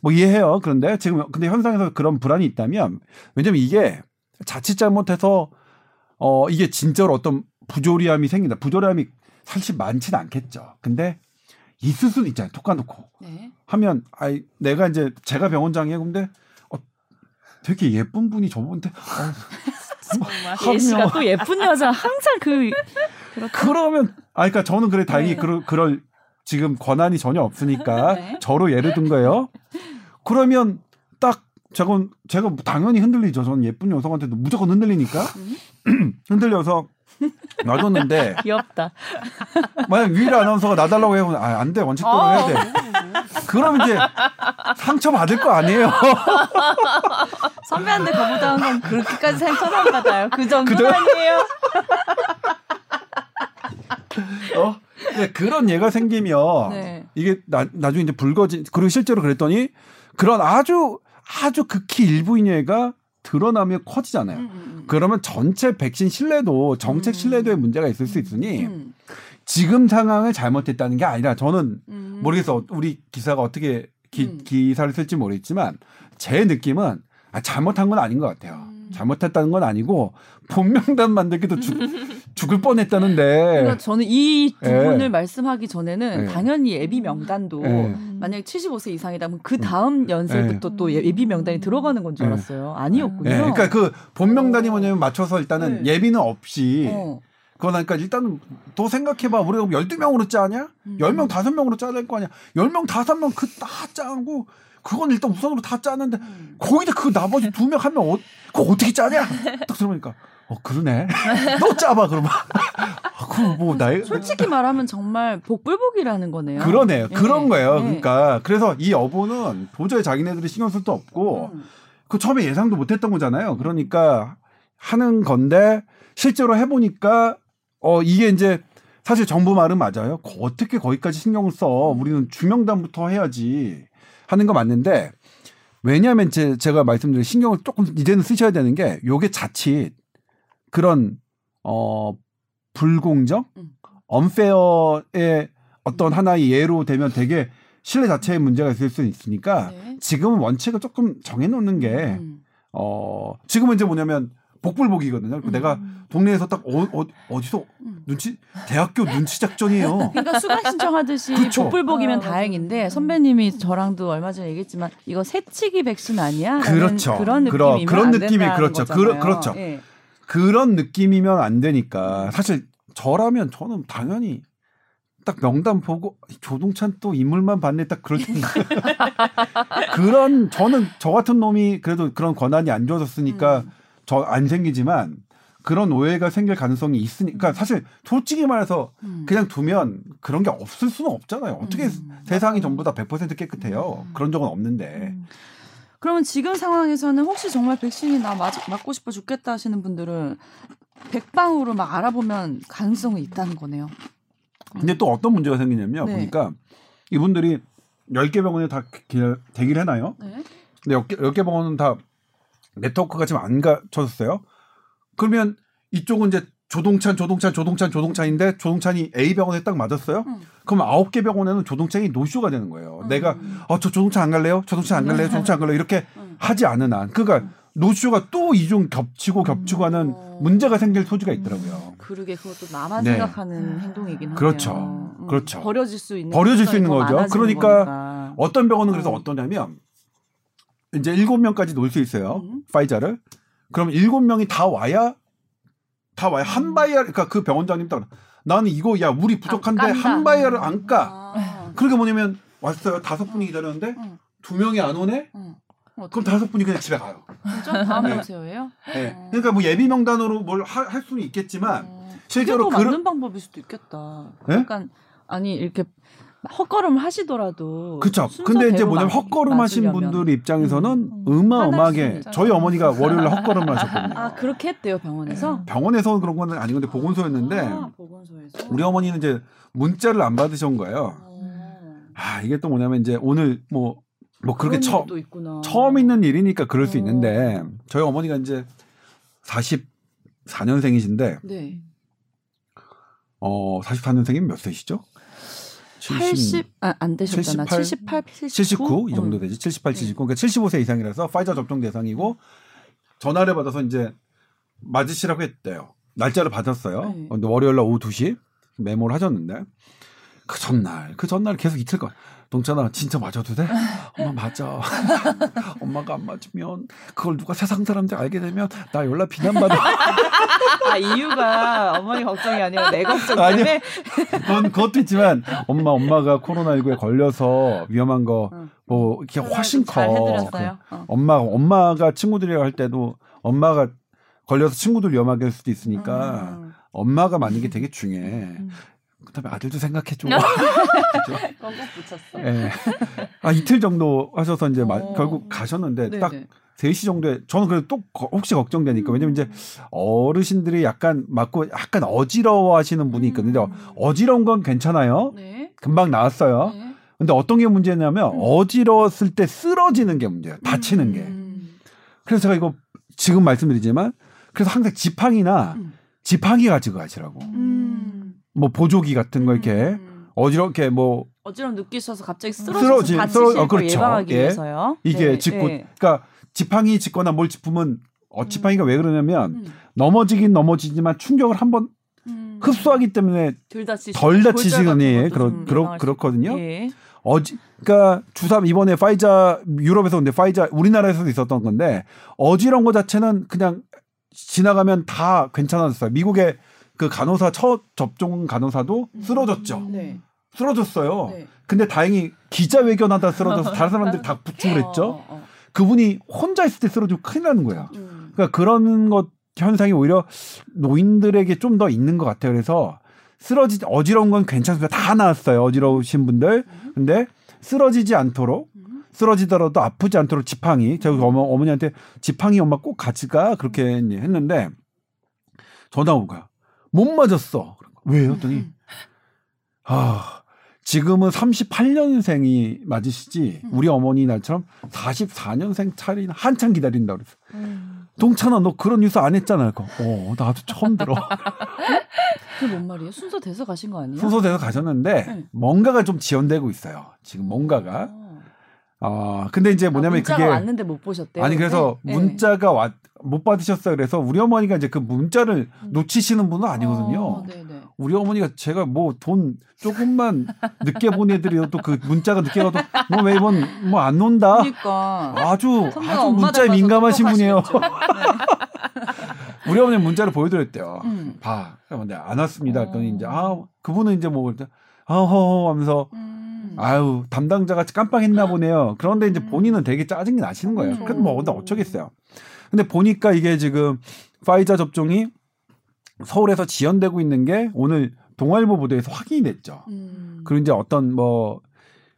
뭐 이해해요. 그런데 지금 근데 현상에서 그런 불안이 있다면 왜냐면 이게 자칫 잘못해서 어 이게 진짜로 어떤 부조리함이 생긴다. 부조리함이 사실 많지는 않겠죠. 근데 있을 수도 있잖아요. 톡 까놓고 네. 하면 아이 내가 이제 제가 병원장이에요. 근데 어, 되게 예쁜 분이 저분한테 아, 예씨가 또 예쁜 여자 항상 그 그러면 아 그러니까 저는 그래 다행히 네. 그럴, 그럴 지금 권한이 전혀 없으니까 네. 저로 예를 든 거예요. 그러면 딱 제가, 제가 당연히 흔들리죠. 저는 예쁜 여성한테도 무조건 흔들리니까 흔들려서 놔뒀는데 귀엽다. 만약 윌 아나운서가 놔달라고 해요. 아, 안 돼. 원칙대로 해야 돼. 그럼 이제 상처받을 거 아니에요. 선배한테 거부당한 건 그렇게까지 상처를 안 받아요. 그 정도는 아니에요. 어? 네, 그런 예가 생기면 네. 이게 나, 나중에 이제 불거진 그리고 실제로 그랬더니 그런 아주 아주 극히 일부인 예가 드러나며 커지잖아요. 음, 음. 그러면 전체 백신 신뢰도 정책 신뢰도에 음. 문제가 있을 수 있으니 음. 지금 상황을 잘못했다는 게 아니라 저는 음. 모르겠어. 우리 기사가 어떻게 기, 음. 기사를 쓸지 모르겠지만 제 느낌은 아, 잘못한 건 아닌 것 같아요. 음. 잘못했다는 건 아니고 본명단 만들기도 죽, 죽을 뻔했다는데. 그러니까 저는 이 부분을 예. 말씀하기 전에는 예. 당연히 예비 명단도 예. 만약에 칠십오 세 이상이다 그러면 그 다음 연세부터 예. 또 예비 명단이 들어가는 건 줄 알았어요. 아니었군요. 예. 그러니까 그 본명단이 뭐냐면 맞춰서 일단은 예. 예비는 없이 어. 그러니까 일단은 더 생각해봐. 우리가 열두 명으로 짜냐? 음. 열 명 다섯 명으로 짜야 될 거 아니야? 열 명 다섯 명 그 다 짜고 그건 일단 우선으로 다 짜는데 음. 거기다 그 나머지 두 명 한 명 어, 그거 어떻게 짜냐? 딱 들어보니까 어 그러네. 또 짜봐 그러면. 아, 그럼 뭐 나이 솔직히 말하면 정말 복불복이라는 거네요. 그러네요. 네. 그런 거예요. 네. 그러니까 그래서 이 여부는 도저히 자기네들이 신경 쓸 수 없고 음. 그 처음에 예상도 못했던 거잖아요. 그러니까 하는 건데 실제로 해보니까 어 이게 이제. 사실 정부 말은 맞아요. 어떻게 거기까지 신경을 써. 우리는 주명단부터 해야지 하는 거 맞는데 왜냐하면 제, 제가 말씀드린 신경을 조금 이제는 쓰셔야 되는 게 요게 자칫 그런 어, 불공정? 언페어의 어떤 하나의 예로 되면 되게 신뢰 자체에 문제가 있을 수 있으니까 지금은 원칙을 조금 정해놓는 게 어, 지금은 이제 뭐냐면 복불복이거든요. 음. 내가 동네에서 딱 어, 어, 어디서 음. 눈치 대학교 눈치 작전이에요. 그러니까 수강 신청하듯이 그쵸? 복불복이면 어, 다행인데 선배님이 저랑도 얼마 전에 얘기했지만 이거 새치기 백신 아니야? 그렇죠. 그런 느낌이면 그런 안 느낌이 그렇죠. 그, 그렇죠. 예. 그런 느낌이면 안 되니까 사실 저라면 저는 당연히 딱 명단 보고 조동찬 또 인물만 봤네 딱 그럴 텐데 그런 저는 저 같은 놈이 그래도 그런 권한이 안 주어졌으니까. 음. 저 안 생기지만 그런 오해가 생길 가능성이 있으니까 음. 사실 솔직히 말해서 음. 그냥 두면 그런 게 없을 수는 없잖아요. 어떻게 음. 세상이 전부 다 백 퍼센트 깨끗해요. 음. 그런 적은 없는데. 음. 그러면 지금 상황에서는 혹시 정말 백신이 나 맞, 맞고 싶어 죽겠다 하시는 분들은 백방으로 막 알아보면 가능성이 있다는 거네요. 음. 근데 또 어떤 문제가 생기냐면요. 네. 보니까 이분들이 열 개 병원에 다 대기를 해놔요. 네. 근데 열 개 병원은 다 네트워크가 지금 안 갖춰졌어요. 그러면 이쪽은 이제 조동찬, 조동찬, 조동찬, 조동찬인데 조동찬이 A 병원에 딱 맞았어요. 응. 그럼 아홉 개 병원에는 조동찬이 노쇼가 되는 거예요. 응. 내가 어, 저 조동찬 안 갈래요? 조동찬 안 갈래요? 조동찬 안 갈래요? 이렇게 응. 하지 않은 한. 그러니까 응. 노쇼가 또 이중 겹치고 겹치고 응. 하는 문제가 생길 소지가 있더라고요. 응. 그러게 그것도 나만 네. 생각하는 행동이긴 하네요. 그렇죠. 응. 그렇죠. 버려질 수 있는 버려질 수 있는 거죠. 그러니까 거니까. 어떤 병원은 그래서 응. 어떠냐면 이제 일곱 명까지 놓을 수 있어요. 음. 화이자를. 그럼 일곱 명이 다 와야 다 와야 한 바이아 그러니까 그 병원장님 딱 나는 이거 야 우리 부족한데 한 바이아를 안 까. 아. 그러니까 뭐냐면 왔어요. 다섯 분이 기다렸는데 두 명이 안 오네. 음. 그럼 다섯 분이 그냥 집에 가요. 진짜 다음에 오세요예요? 네. 네. 네. 그러니까 뭐 예비 명단으로 뭘 할 수는 있겠지만 음. 실제로 그런 맞는 방법일 수도 있겠다. 그러니까 네? 아니 이렇게 헛걸음 하시더라도 그렇죠. 근데 이제 뭐냐면 헛걸음 하신 분들 입장에서는 음, 음. 어마어마하게 저희 어머니가 월요일에 헛걸음을 하셨거든요. 아 그렇게 했대요 병원에서? 네. 병원에서 그런 건 아닌 건데 보건소였는데 아, 보건소에서? 우리 어머니는 이제 문자를 안 받으신 거예요. 음. 아 이게 또 뭐냐면 이제 오늘 뭐뭐 뭐 그렇게 처, 처음 있는 일이니까 그럴 음. 수 있는데 저희 어머니가 이제 사십사 년생이신데 네. 어 사십사 년생이면 몇 세시죠? 칠십, 아, 안 되셨잖아. 칠십팔, 칠십구 이 정도 되지. 칠십팔, 칠십구 그러니까 칠십오 세 이상이라서 화이자 접종 대상이고 전화를 받아서 이제 맞으시라고 했대요. 날짜를 받았어요. 네. 근데 월요일 날 오후 두 시 메모를 하셨는데 그 전날, 그 전날 계속 이틀간 동찬아 진짜 맞아도 돼? 엄마 맞아. 엄마가 안 맞으면 그걸 누가 세상 사람들 알게 되면 나 연락 비난받아. 아, 이유가 어머니 걱정이 아니라 내 걱정 때문에? 아니, 그것도 있지만 엄마, 엄마가 코로나십구에 걸려서 위험한 거 뭐 이렇게 훨씬 커. 잘 해드렸어요. 그, 어. 엄마, 엄마가 친구들이랑 할 때도 엄마가 걸려서 친구들 위험하게 할 수도 있으니까 음. 엄마가 맞는 게 되게 중요해. 음. 그다음에 아들도 생각해줘. 꼭 붙였어. 네. 아, 이틀 정도 하셔서 이제 마, 결국 가셨는데 네네. 딱 세 시 정도에 저는 그래도 또 거, 혹시 걱정되니까 음. 왜냐면 이제 어르신들이 약간 맞고 약간 어지러워하시는 분이 있거든요. 음. 어지러운 건 괜찮아요. 네. 금방 나왔어요. 네. 근데 어떤 게 문제냐면 음. 어지러웠을 때 쓰러지는 게 문제예요. 다치는 음. 게. 그래서 제가 이거 지금 말씀드리지만 그래서 항상 지팡이나 음. 지팡이 가지고 가시라고. 음. 뭐 보조기 같은 거 이렇게 음. 어지럽게 뭐 어지럼 느끼셔서 갑자기 쓰러져서 쓰러지, 다치실 어, 그렇죠. 걸 예방하기 예. 위해서요. 이게 네, 짚고 네. 그러니까 지팡이 짚거나 뭘 짚으면 어, 지팡이가 음. 왜 그러냐면 음. 넘어지긴 넘어지지만 충격을 한번 음. 흡수하기 때문에 덜 다치시는 예, 그런 그렇 그렇거든요. 예. 어지 그러니까 주사 이번에 화이자 유럽에서 근데 화이자 우리나라에서도 있었던 건데 어지러운 거 자체는 그냥 지나가면 다 괜찮아졌어요. 미국에 그 간호사 첫 접종 간호사도 쓰러졌죠. 음, 네. 쓰러졌어요. 네. 근데 다행히 기자회견하다 쓰러져서 다른 사람들이 다 부축을 했죠. 어, 어. 그분이 혼자 있을 때 쓰러지고 큰일 나는 거예요. 음. 그러니까 그런 것 현상이 오히려 노인들에게 좀 더 있는 것 같아요. 그래서 쓰러지지 어지러운 건 괜찮습니다. 다 나았어요. 어지러우신 분들. 음. 근데 쓰러지지 않도록 음. 쓰러지더라도 아프지 않도록 지팡이. 제가 음. 어머, 어머니한테 지팡이 엄마 꼭 가지가 그렇게 했는데 전화 온 거야. 못 맞았어. 왜요? 했더니 아, 지금은 삼십팔 년생이 맞으시지 우리 어머니 날처럼 사십사 년생 차리는 한참 기다린다 그랬어. 음. 동찬아 너 그런 뉴스 안 했잖아. 그거. 어, 나도 처음 들어. 그게 뭔 말이에요? 순서 돼서 가신 거 아니에요? 순서 돼서 가셨는데 네. 뭔가가 좀 지연되고 있어요. 지금 뭔가가. 아, 근데 이제 뭐냐면 아, 문자가 그게 왔는데 못 보셨대요. 아니 그래서 네. 문자가 왔, 못 받으셨어요. 그래서 우리 어머니가 이제 그 문자를 음. 놓치시는 분은 아니거든요. 어, 우리 어머니가 제가 뭐 돈 조금만 늦게 보내드려도 그 문자가 늦게 가도 뭐 왜 이번 뭐 안 논다. 그러니까 아주 아주 문자에 민감하신 분이에요. 네. 우리 어머니 문자를 보여드렸대요. 음. 봐, 근데 안 왔습니다. 어. 그랬더니 이제 아 그분은 이제 뭐 아허 하면서. 음. 아유 담당자가 깜빡했나 보네요. 그런데 이제 본인은 되게 짜증이 나시는 거예요. 그래도 뭐 어쩌겠어요. 근데 보니까 이게 지금 화이자 접종이 서울에서 지연되고 있는 게 오늘 동아일보 보도에서 확인이 됐죠. 음. 그리고 이제 어떤 뭐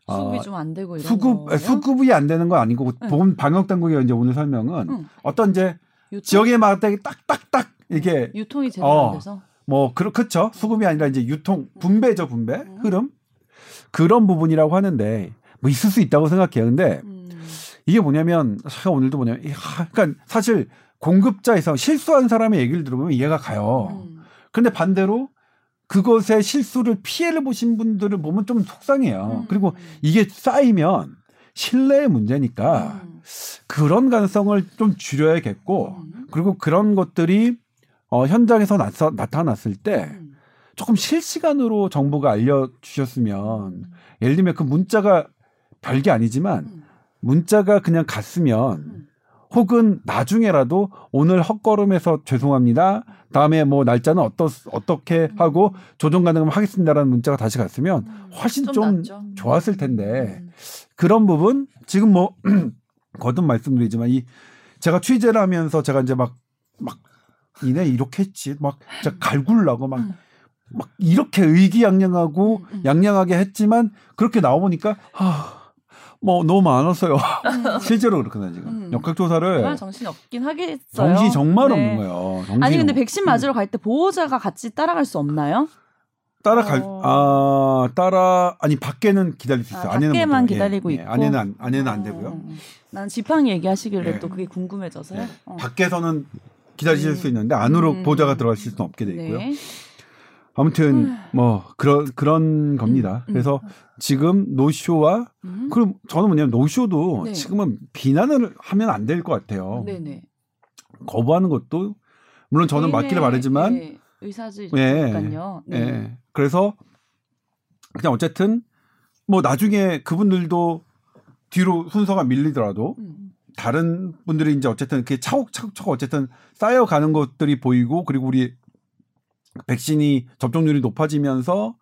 수급이 어, 좀 안 되고 이런 수급 거예요? 수급이 안 되는 건 아니고 응. 방역 당국이 이제 오늘 설명은 응. 어떤 이제 유통? 지역에 맞다 딱딱딱 이게 유통이 제대로 어, 안 돼서 뭐 그렇죠. 수급이 아니라 이제 유통 분배죠 분배 응. 흐름. 그런 부분이라고 하는데 뭐 있을 수 있다고 생각해요. 근데 음. 이게 뭐냐면 제가 오늘도 뭐냐면 그러니까 사실 공급자에서 실수한 사람의 얘기를 들어보면 이해가 가요. 그런데 음. 반대로 그것의 실수를 피해를 보신 분들을 보면 좀 속상해요. 음. 그리고 이게 쌓이면 신뢰의 문제니까 음. 그런 가능성을 좀 줄여야겠고 음. 그리고 그런 것들이 어, 현장에서 나서, 나타났을 때 음. 조금 실시간으로 정보가 알려주셨으면 음. 예를 들면 그 문자가 별게 아니지만 음. 문자가 그냥 갔으면 음. 혹은 나중에라도 오늘 헛걸음해서 죄송합니다. 다음에 뭐 날짜는 어떠, 어떻게 음. 하고 조정 가능하면 하겠습니다라는 문자가 다시 갔으면 훨씬 음. 좀, 좀 좋았을 텐데 음. 그런 부분 지금 뭐 거듭 말씀드리지만 이 제가 취재를 하면서 제가 이제 막, 막 이네 이렇게 했지 막 진짜 갈굴라고 막 음. 막 이렇게 의기양양하고 음, 음. 양양하게 했지만 그렇게 나와보니까 아, 뭐 너무 많았어요. 실제로 그렇구나 지금. 음. 역학조사를. 정말 정신이 없긴 하겠어요. 정신이 정말 네. 없는 거예요. 정신이 아니 근데 없... 백신 맞으러 갈 때 보호자가 같이 따라갈 수 없나요? 따라갈 어... 아 따라 아니 밖에는 기다릴 수 있어요. 아, 밖에만 못 기다리고 예, 있고 안에는 안, 안에는 안 되고요. 음, 난 지팡이 얘기하시길래 예. 또 그게 궁금해져서요. 네. 어. 밖에서는 기다리실 음. 수 있는데 안으로 음. 보호자가 들어가실 수는 없게 돼 있고요. 네. 아무튼 뭐 그런 그런 겁니다. 그래서 지금 노쇼와 음. 그럼 저는 뭐냐면 노쇼도 네. 지금은 비난을 하면 안 될 것 같아요. 네네. 거부하는 것도 물론 저는 맞기를 바라지만 네. 의사직이니까요. 네. 네. 그래서 그냥 어쨌든 뭐 나중에 그분들도 뒤로 순서가 밀리더라도 음. 다른 분들이 이제 어쨌든 이렇게 차곡차곡 어쨌든 쌓여가는 것들이 보이고, 그리고 우리 백신이 접종률이 높아지면서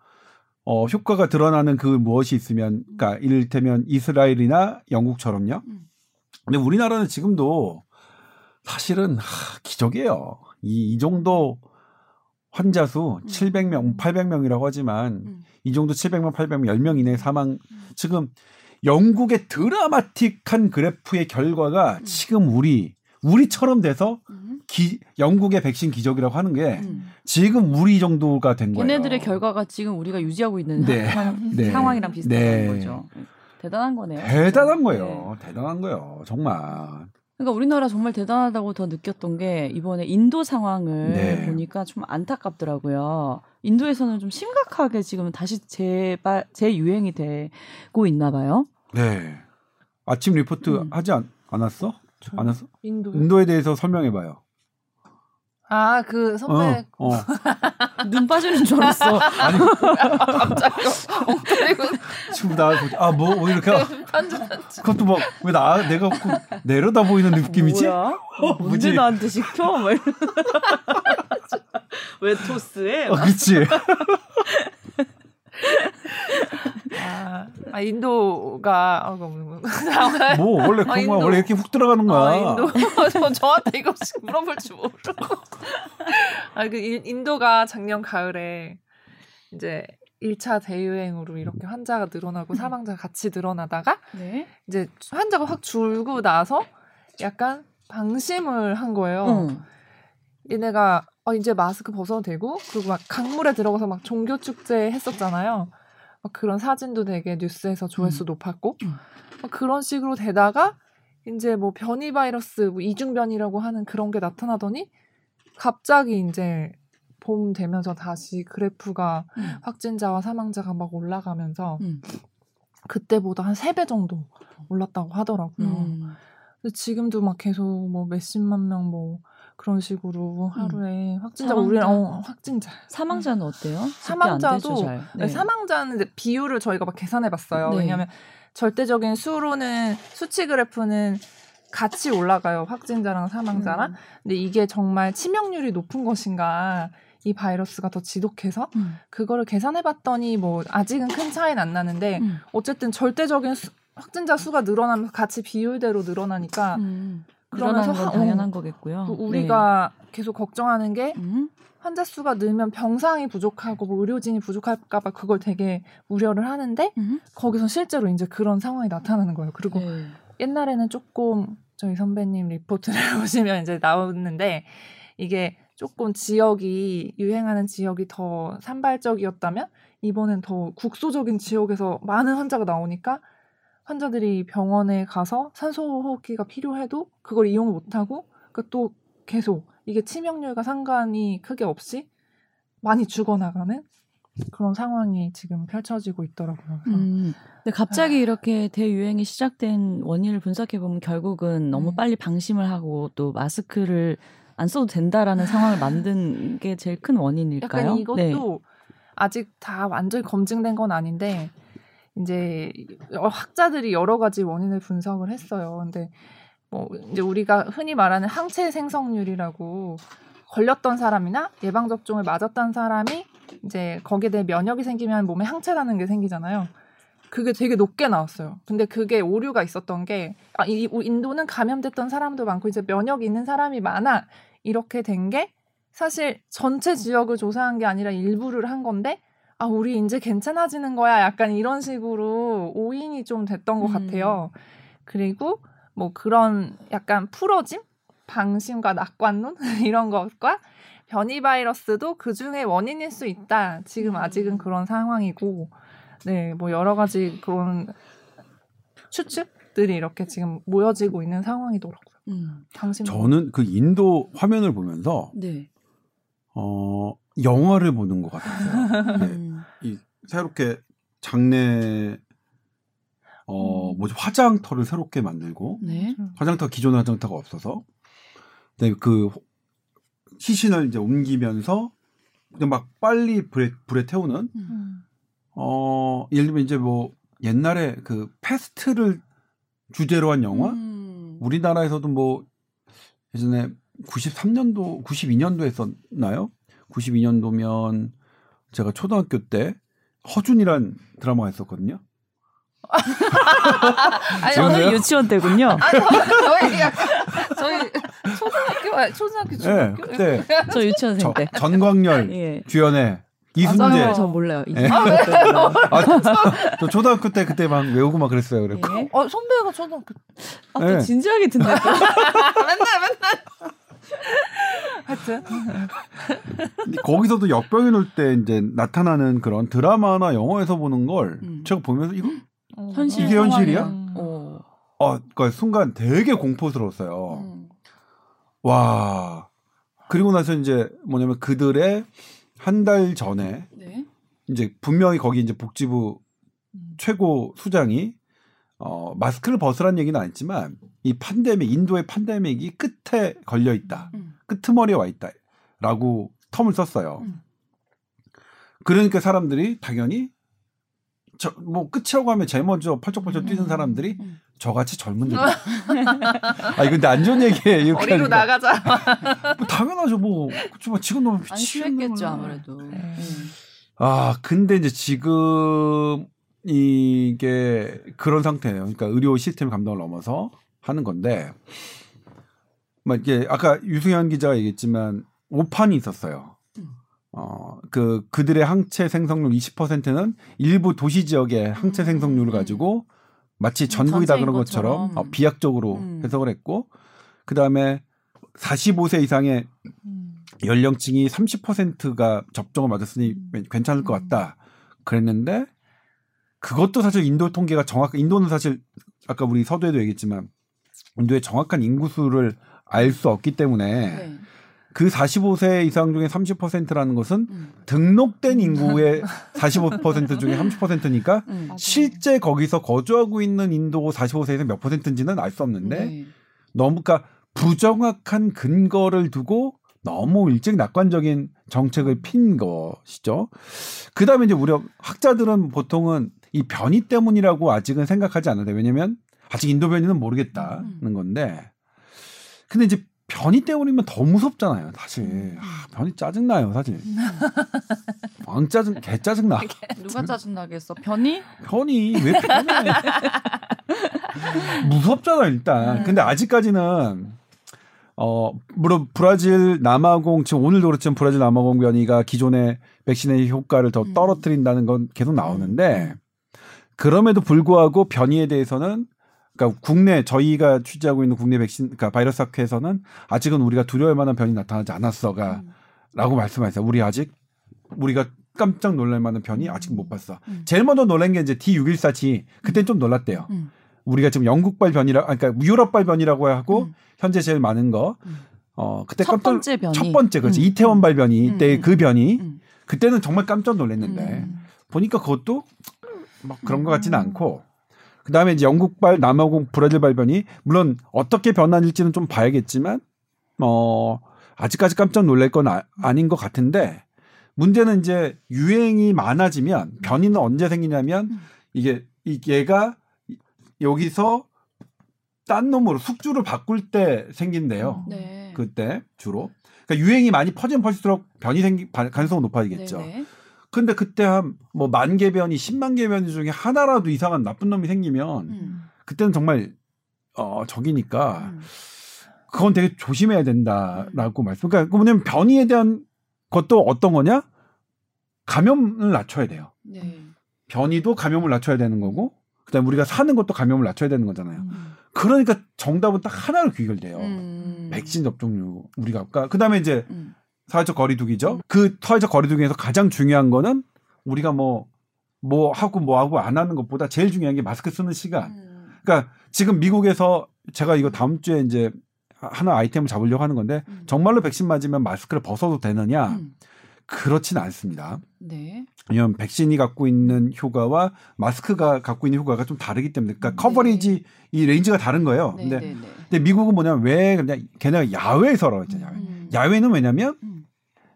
어, 효과가 드러나는 그 무엇이 있으면, 그러니까 이를테면 이스라엘이나 영국처럼요. 근데 우리나라는 지금도 사실은 하, 기적이에요. 이, 이 정도 환자 수 음. 칠백 명, 팔백 명이라고 하지만 음. 이 정도 칠백 명, 팔백 명, 십 명 이내 사망. 음. 지금 영국의 드라마틱한 그래프의 결과가 음. 지금 우리, 우리처럼 돼서 음. 기, 영국의 백신 기적이라고 하는 게 음. 지금 우리 정도가 된 거예요. 걔네들의 결과가 지금 우리가 유지하고 있는 네. 상황, 네. 상황이랑 비슷한 네. 거죠. 대단한 거네요. 대단한 진짜. 거예요. 네. 대단한 거예요. 정말. 그러니까 우리나라 정말 대단하다고 더 느꼈던 게 이번에 인도 상황을 네. 보니까 좀 안타깝더라고요. 인도에서는 좀 심각하게 지금 다시 재발, 재유행이 되고 있나 봐요. 네. 아침 리포트 음. 하지 않, 않았어? 안 왔어? 인도. 인도에 대해서 설명해봐요. 아, 그 선배 어, 어. 눈 빠지는 줄 알았어. 아니 갑자기 엉터리고 지금 나 아 뭐 오늘 이렇게 그것도 막 왜 나 내가 내려다 보이는 느낌이지? 뭐야? 어, 언제 나한테 시켜? 막 이런. 왜 토스해? 어, 그렇지. 아, 아 인도가 아, 뭐 원래 아, 인도. 원래 이렇게 훅 들어가는 거야. 아, 인도 저한테 이거 물어볼 줄 모르고. 아, 그 인도가 작년 가을에 이제 일 차 대유행으로 이렇게 환자가 늘어나고 사망자가 같이 늘어나다가 네? 이제 환자가 확 줄고 나서 약간 방심을 한 거예요. 음. 얘네가 어, 이제 마스크 벗어도 되고, 그리고 막 강물에 들어가서 막 종교 축제 했었잖아요. 막 그런 사진도 되게 뉴스에서 조회수 음. 높았고, 막 그런 식으로 되다가, 이제 뭐 변이 바이러스, 뭐 이중변이라고 하는 그런 게 나타나더니, 갑자기 이제 봄 되면서 다시 그래프가 음. 확진자와 사망자가 막 올라가면서, 음. 그때보다 한 세 배 정도 올랐다고 하더라고요. 음. 근데 지금도 막 계속 뭐 몇십만 명 뭐, 그런 식으로 하루에 음. 확진자 우리는 어, 확진자 사망자는 어때요? 사망자도 되죠, 네. 사망자는 이제 비율을 저희가 막 계산해봤어요. 네. 왜냐하면 절대적인 수로는 수치 그래프는 같이 올라가요. 확진자랑 사망자랑. 음. 근데 이게 정말 치명률이 높은 것인가? 이 바이러스가 더 지독해서 음. 그거를 계산해봤더니 뭐 아직은 큰 차이는 안 나는데 음. 어쨌든 절대적인 수, 확진자 수가 늘어나면서 같이 비율대로 늘어나니까. 음. 그러면서 건 당연한 어, 거겠고요. 우리가 네. 계속 걱정하는 게 음? 환자 수가 늘면 병상이 부족하고 뭐 의료진이 부족할까 봐 그걸 되게 우려를 하는데 음? 거기서 실제로 이제 그런 상황이 나타나는 거예요. 그리고 네. 옛날에는 조금 저희 선배님 리포트를 보시면 이제 나오는데 이게 조금 지역이 유행하는 지역이 더 산발적이었다면 이번엔 더 국소적인 지역에서 많은 환자가 나오니까 환자들이 병원에 가서 산소호흡기가 필요해도 그걸 이용을 못하고 그러니까 또 계속 이게 치명률과 상관이 크게 없이 많이 죽어나가는 그런 상황이 지금 펼쳐지고 있더라고요. 음, 근데 갑자기 이렇게 대유행이 시작된 원인을 분석해보면 결국은 너무 음. 빨리 방심을 하고 또 마스크를 안 써도 된다라는 상황을 만든 게 제일 큰 원인일까요? 약간 이것도 네. 아직 다 완전히 검증된 건 아닌데 이제 학자들이 여러 가지 원인을 분석을 했어요. 근데 뭐 이제 우리가 흔히 말하는 항체 생성률이라고 걸렸던 사람이나 예방 접종을 맞았던 사람이 이제 거기에 대해 면역이 생기면 몸에 항체라는 게 생기잖아요. 그게 되게 높게 나왔어요. 근데 그게 오류가 있었던 게 아, 이, 인도는 감염됐던 사람도 많고 이제 면역 있는 사람이 많아 이렇게 된 게 사실 전체 지역을 조사한 게 아니라 일부를 한 건데. 아, 우리 이제 괜찮아지는 거야. 약간 이런 식으로 오인이 좀 됐던 것 음. 같아요. 그리고 뭐 그런 약간 풀어짐? 방심과 낙관론? 이런 것과 변이 바이러스도 그중에 원인일 수 있다. 지금 아직은 그런 상황이고, 네, 뭐 여러 가지 그런 추측들이 이렇게 지금 모여지고 있는 상황이더라고요. 음. 저는 그 인도 화면을 보면서, 네. 어, 영화를 보는 것 같아요. 네. 이 새롭게 장례 어 뭐지 화장터를 새롭게 만들고 네. 화장터 기존 화장터가 없어서 근데 그 시신을 이제 옮기면서 그냥 막 빨리 불에 불에 태우는 음. 어, 예를 들면 이제 뭐 옛날에 그 패스트를 주제로 한 영화, 음. 우리나라에서도 뭐 예전에 구십삼 년도, 구십이 년도에 썼나요? 구십이 년도면 제가 초등학교 때 허준이란 드라마가 있었거든요. 아니, 저는 유치원 때군요. 아, 저, 저희 약간, 저희 초등학교, 초등학교, 중학교. 네, 그때 저 유치원생 때. 전광렬 예. 주연의 이순재. 아, 저 몰라요. 예. 아, 네. 아, 저, 저 초등학교 때 그때 막 외우고 막 그랬어요. 그래. 예. 어, 선배가 초등학교. 아, 또 예. 진지하게 듣네. 맨날, 맨날. 하여튼 거기서도 역병이 올 때 이제 나타나는 그런 드라마나 영화에서 보는 걸 음. 제가 보면서 이거 어, 현실 이게 현실이야? 어. 아, 그러니까 순간 되게 공포스러웠어요. 음. 와. 그리고 나서 이제 뭐냐면 그들의 한 달 전에 네? 이제 분명히 거기 이제 복지부 음. 최고 수장이 어, 마스크를 벗으라는 얘기는 아니지만 이 팬데믹, 인도의 팬데믹이 끝에 걸려 있다. 음. 끄트머리에 와 있다. 라고 텀을 썼어요. 음. 그러니까 사람들이 당연히 저, 뭐 끝이라고 하면 제일 먼저 펄쩍펄쩍 뛰는 사람들이 음. 저같이 젊은들. 아니 근데 안 좋은 얘기예요. 이렇게 어리로 하니까. 나가자. 뭐 당연하죠. 뭐 그렇지만 지금 너무 비치겠죠 아무래도. 음. 아 근데 이제 지금 이게 그런 상태예요. 그러니까 의료 시스템 감당을 넘어서 하는 건데, 막 이게 아까 유승현 기자가 얘기했지만 오판이 있었어요. 어, 그 그들의 항체 생성률 이십 퍼센트는 일부 도시 지역의 항체 생성률을 가지고 마치 전국이다 그런 것처럼 어, 비약적으로 음. 해석을 했고, 그 다음에 사십오 세 이상의 연령층이 삼십 퍼센트가 접종을 맞았으니 음. 괜찮을 것 같다. 그랬는데. 그것도 사실 인도 통계가 정확, 인도는 사실 아까 우리 서두에도 얘기했지만 인도의 정확한 인구수를 알 수 없기 때문에 네. 그 사십오 세 이상 중에 삼십 퍼센트라는 것은 음. 등록된 인구의 사십오 퍼센트 중에 삼십 퍼센트니까 음, 실제 거기서 거주하고 있는 인도 사십오 세에서 몇 퍼센트인지는 알 수 없는데 네. 너무 그러니까 부정확한 근거를 두고 너무 일찍 낙관적인 정책을 핀 것이죠. 그 다음에 이제 우리 학자들은 보통은 이 변이 때문이라고 아직은 생각하지 않는데 왜냐면 아직 인도 변이는 모르겠다는 음. 건데 근데 이제 변이 때문이면 더 무섭잖아요 사실. 음. 아, 변이 짜증나요 사실. 왕 짜증 개 짜증나. 누가 짜증나겠어. 변이? 변이 왜 변해. 무섭잖아요 일단. 음. 근데 아직까지는 어 물론 브라질 남아공 지금 오늘도 그렇지만 브라질 남아공 변이가 기존의 백신의 효과를 더 떨어뜨린다는 건 계속 나오는데 그럼에도 불구하고 변이에 대해서는 그러니까 국내 저희가 취재하고 있는 국내 백신 그러니까 바이러스 학회에서는 아직은 우리가 두려울 만한 변이 나타나지 않았어가 라고 말씀하셨어요. 우리 아직 우리가 깜짝 놀랄 만한 변이 아직 못 봤어. 제일 먼저 놀란 게 이제 디 육백십사 지 그때 좀 놀랐대요. 우리가 지금 영국발 변이라, 그러니까 유럽발 변이라고 하고 음. 현재 제일 많은 거, 음. 어 그때 첫 깜짝, 번째 변이, 첫 번째 그렇지 음. 이태원발 변이 음. 때 그 변이 음. 그때는 정말 깜짝 놀랐는데 음. 보니까 그것도 막 그런 것 같지는 음. 않고 그 다음에 이제 영국발, 남아공, 브라질발 변이 물론 어떻게 변할지는 좀 봐야겠지만 어 아직까지 깜짝 놀랄 건 아, 아닌 것 같은데 문제는 이제 유행이 많아지면 변이는 언제 생기냐면 음. 이게 이 얘가 여기서 딴 놈으로 숙주를 바꿀 때 생긴대요. 네. 그때 주로. 그러니까 유행이 많이 퍼지면 퍼질수록 변이 생기 가능성은 높아지겠죠. 네네. 근데 그때 한 뭐 만 개 변이, 십만 개 변이 중에 하나라도 이상한 나쁜 놈이 생기면 음. 그때는 정말 어 적이니까 음. 그건 되게 조심해야 된다라고 말씀. 그러니까 뭐냐면 변이에 대한 것도 어떤 거냐? 감염을 낮춰야 돼요. 네. 변이도 감염을 낮춰야 되는 거고. 그다음에 우리가 사는 것도 감염을 낮춰야 되는 거잖아요. 음. 그러니까 정답은 딱 하나로 귀결돼요. 음. 백신 접종률 우리가 아까 그다음에 이제 음. 사회적 거리두기죠. 음. 그 사회적 거리두기에서 가장 중요한 거는 우리가 뭐 뭐 하고 뭐 하고 안 하는 것보다 제일 중요한 게 마스크 쓰는 시간. 음. 그러니까 지금 미국에서 제가 이거 다음 주에 이제 하나 아이템을 잡으려고 하는 건데 음. 정말로 백신 맞으면 마스크를 벗어도 되느냐? 음. 그렇진 않습니다. 네. 왜냐하면 백신이 갖고 있는 효과와 마스크가 갖고 있는 효과가 좀 다르기 때문에 그러니까 네. 커버리지 이 레인지가 다른 거예요. 네, 근데, 네, 네. 근데 미국은 뭐냐면 왜 그냥 걔네가 야외에서라고 했잖아요. 음. 야외는 왜냐면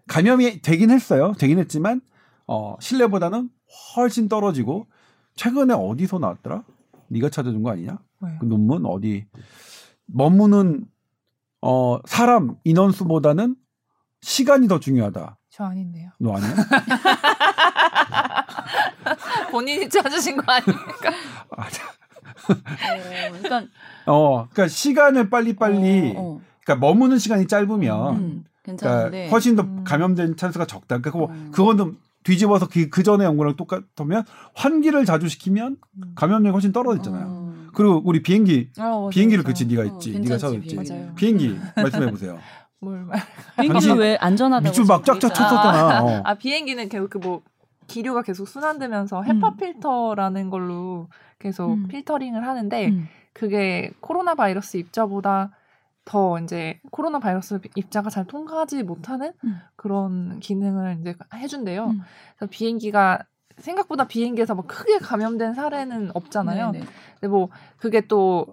감염이 되긴 했어요. 되긴 했지만 어, 실내보다는 훨씬 떨어지고 최근에 어디서 나왔더라? 네가 찾아준 거 아니냐? 네. 그 논문 어디 머무는 어, 사람 인원수보다는 시간이 더 중요하다. 저 아닌데요. 너 아니야? 본인이 찾으신 거 아닙니까? 어, 그러니까, 어, 그러니까 시간을 빨리빨리 어, 어. 그러니까 머무는 시간이 짧으면 음, 괜찮은데 그러니까 훨씬 더 음. 감염된 찬스가 적다. 그러니까 음. 그건 뒤집어서 그, 그 전에 연구랑 똑같으면 환기를 자주 시키면 감염력이 훨씬 떨어졌잖아요. 음. 그리고 우리 비행기 어, 맞아, 비행기를 맞아. 그치 네가 있지. 어, 네가 찾았지. 맞아요. 비행기 말씀해보세요. 뭘 말? 비행기 왜 안전하다고 밑줄 막 쫙쫙 쳤었잖아. 아, 어. 아 비행기는 계속 그 뭐 기류가 계속 순환되면서 헤파 음. 필터라는 걸로 계속 음. 필터링을 하는데 음. 그게 코로나 바이러스 입자보다 더 이제 코로나 바이러스 입자가 잘 통과하지 못하는 음. 그런 기능을 이제 해준대요. 음. 그래서 비행기가 생각보다 비행기에서 막 크게 감염된 사례는 없잖아요. 네네. 근데 뭐 그게 또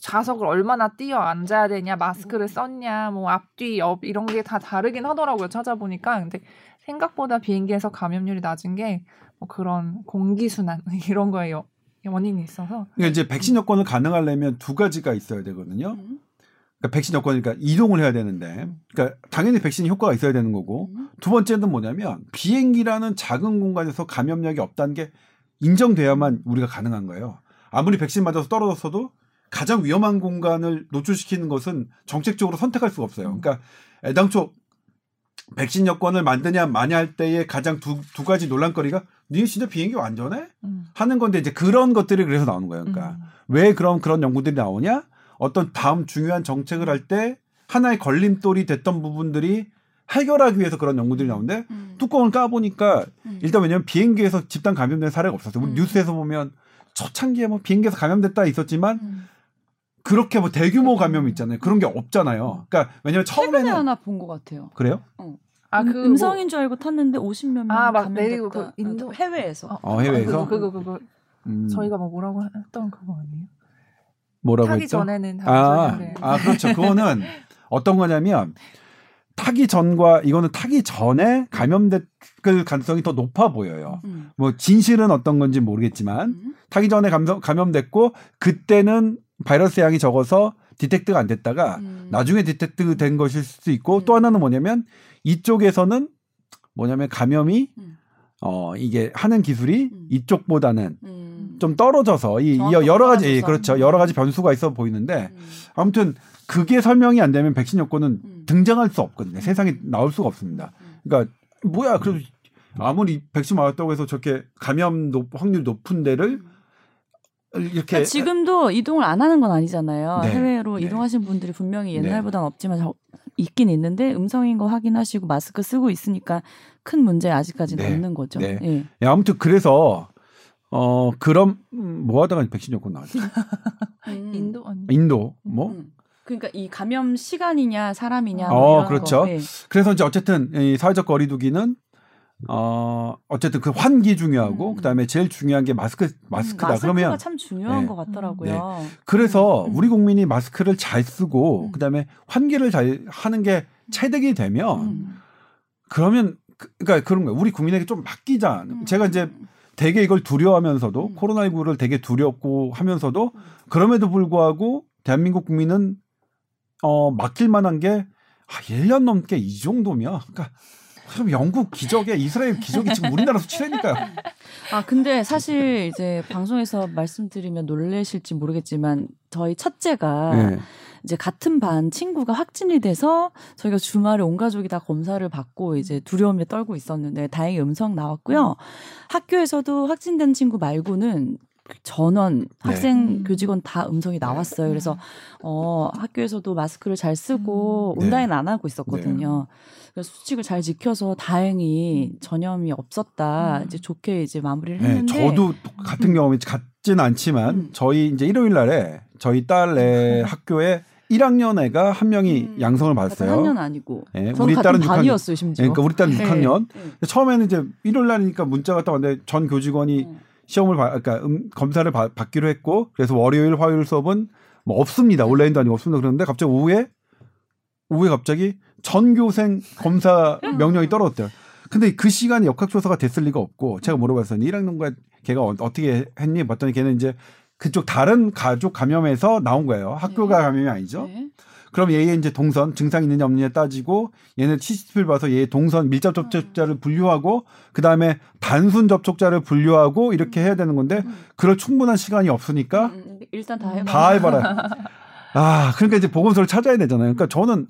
좌석을 얼마나 뛰어 앉아야 되냐, 마스크를 썼냐, 뭐 앞뒤 옆 이런 게 다 다르긴 하더라고요. 찾아보니까. 근데 생각보다 비행기에서 감염률이 낮은 게 뭐 그런 공기 순환 이런 거예요. 원인이 있어서. 그러니까 이제 백신 여권을 가능하려면 두 가지가 있어야 되거든요. 음. 그러니까 백신 여권이니까 이동을 해야 되는데, 그러니까 당연히 백신 효과가 있어야 되는 거고, 음. 두 번째는 뭐냐면 비행기라는 작은 공간에서 감염력이 없다는 게 인정돼야만 우리가 가능한 거예요. 아무리 백신 맞아서 떨어졌어도 가장 위험한 공간을 노출시키는 것은 정책적으로 선택할 수가 없어요. 그러니까 애당초 백신 여권을 만드냐 마냐 할 때의 가장 두, 두 가지 논란거리가 니네 진짜 비행기 완전해? 음. 하는 건데 이제 그런 것들이 그래서 나오는 거예요. 그러니까 음. 왜 그런 그런 연구들이 나오냐? 어떤 다음 중요한 정책을 할 때 하나의 걸림돌이 됐던 부분들이 해결하기 위해서 그런 연구들이 나오는데 음. 뚜껑을 까보니까 음. 일단 왜냐면 비행기에서 집단 감염된 사례가 없었어요. 우리 음. 뉴스에서 보면 초창기에 뭐 비행기에서 감염됐다 있었지만 음. 그렇게 뭐 대규모 감염이 있잖아요. 그런 게 없잖아요. 그러니까 왜냐면 처음에는 최근에 하나 본 것 같아요. 그래요? 어. 아, 음, 그 음성인 뭐... 줄 알고 탔는데 오십몇 명 아, 막 내리고 그 인도 해외에서. 어, 해외에서. 아, 그거 그거, 그거. 음. 저희가 뭐 뭐라고 했던 그거 아니에요? 뭐라고 타기 했죠? 전에는 아, 전에는. 아, 그렇죠. 그거는 어떤 거냐면 타기 전과 이거는 타기 전에 감염될 가능성이 더 높아 보여요. 음. 뭐 진실은 어떤 건지 모르겠지만 음. 타기 전에 감성, 감염됐고 그때는 바이러스 양이 적어서 디텍트가 안 됐다가 음. 나중에 디텍트 된 것일 수도 있고 음. 또 하나는 뭐냐면 이쪽에서는 뭐냐면 감염이 음. 어 이게 하는 기술이 음. 이쪽보다는 음. 좀 떨어져서 이, 이 여러 가지 그렇죠 여러 가지 변수가 있어 보이는데 음. 아무튼 그게 설명이 안 되면 백신 여권은 음. 등장할 수 없거든요. 음. 세상에 나올 수가 없습니다. 음. 그러니까 뭐야 그래도 아무리 백신 맞았다고 해서 저렇게 감염 높, 확률 높은 데를 음. 이렇게 그러니까 지금도 이동을 안 하는 건 아니잖아요. 네. 해외로 네. 이동하시는 분들이 분명히 옛날보다는 네. 없지만 저, 있긴 있는데 음성인 거 확인하시고 마스크 쓰고 있으니까 큰 문제 아직까지는 네. 없는 거죠. 네. 네. 네. 아무튼 그래서 어 그럼 뭐 하다가 백신 여권 나왔죠? 음. 인도 아니 인도 뭐? 음. 그러니까 이 감염 시간이냐 사람이냐 뭐 어, 이런 그렇죠. 거. 네. 그래서 이제 어쨌든 이 사회적 거리두기는 어 어쨌든 그 환기 중요하고 음. 그다음에 제일 중요한 게 마스크 마스크다. 음, 마스크가 그러면 참 중요한 네. 것 같더라고요. 네. 그래서 음. 우리 국민이 마스크를 잘 쓰고 음. 그다음에 환기를 잘 하는 게 체득이 되면 음. 그러면 그러니까 그런 거예요. 우리 국민에게 좀 맡기자. 음. 제가 이제 되게 이걸 두려워하면서도 음. 코로나십구를 되게 두렵고 하면서도 그럼에도 불구하고 대한민국 국민은 어 맡길 만한 게 아, 일 년 넘게 이 정도면 그러니까. 그럼 영국 기적에 이스라엘 기적이 지금 우리나라에서 치래니까요. 아 근데 사실 이제 방송에서 말씀드리면 놀라실지 모르겠지만 저희 첫째가 네. 이제 같은 반 친구가 확진이 돼서 저희가 주말에 온 가족이 다 검사를 받고 이제 두려움에 떨고 있었는데 다행히 음성 나왔고요. 학교에서도 확진된 친구 말고는 전원 학생 네. 교직원 다 음성이 나왔어요. 그래서 어, 학교에서도 마스크를 잘 쓰고 온라인 네. 안 하고 있었거든요. 네. 그래서 수칙을 잘 지켜서 다행히 전염이 없었다. 음. 이제 좋게 이제 마무리를 네, 했는데 저도 같은 경험이 같진 않지만 음. 저희 이제 일요일 날에 저희 딸의 음. 학교에 일 학년 애가 한 명이 음. 양성을 받았어요. 일 학년 아니고. 네, 우리 딸은 반이었어요, 심지어. 네, 그러니까 우리 딸은 네. 육 학년. 네. 처음에는 이제 일요일 날이니까 문자가 딱 왔는데 전 교직원이 네. 시험을 받, 그러니까 음, 검사를 받, 받기로 했고 그래서 월요일, 화요일 수업은 뭐 없습니다. 온라인도 아니고 없습니다. 그런데 갑자기 오후에 오후에 갑자기 전교생 검사 명령이 떨어졌대요. 근데 그 시간에 역학조사가 됐을 리가 없고, 제가 물어봤더니 일 학년과 걔가 어떻게 했니? 봤더니 걔는 이제 그쪽 다른 가족 감염에서 나온 거예요. 학교가 네. 감염이 아니죠. 네. 그럼 얘의 이제 동선, 증상이 있느냐 없느냐 따지고 얘네 씨씨티비를 봐서 얘의 동선, 밀접 접촉자를 분류하고 그다음에 단순 접촉자를 분류하고 이렇게 해야 되는 건데 음. 그럴 충분한 시간이 없으니까 음, 일단 다 해봐라. 다 해봐라. 아, 그러니까 이제 보건소를 찾아야 되잖아요. 그러니까 저는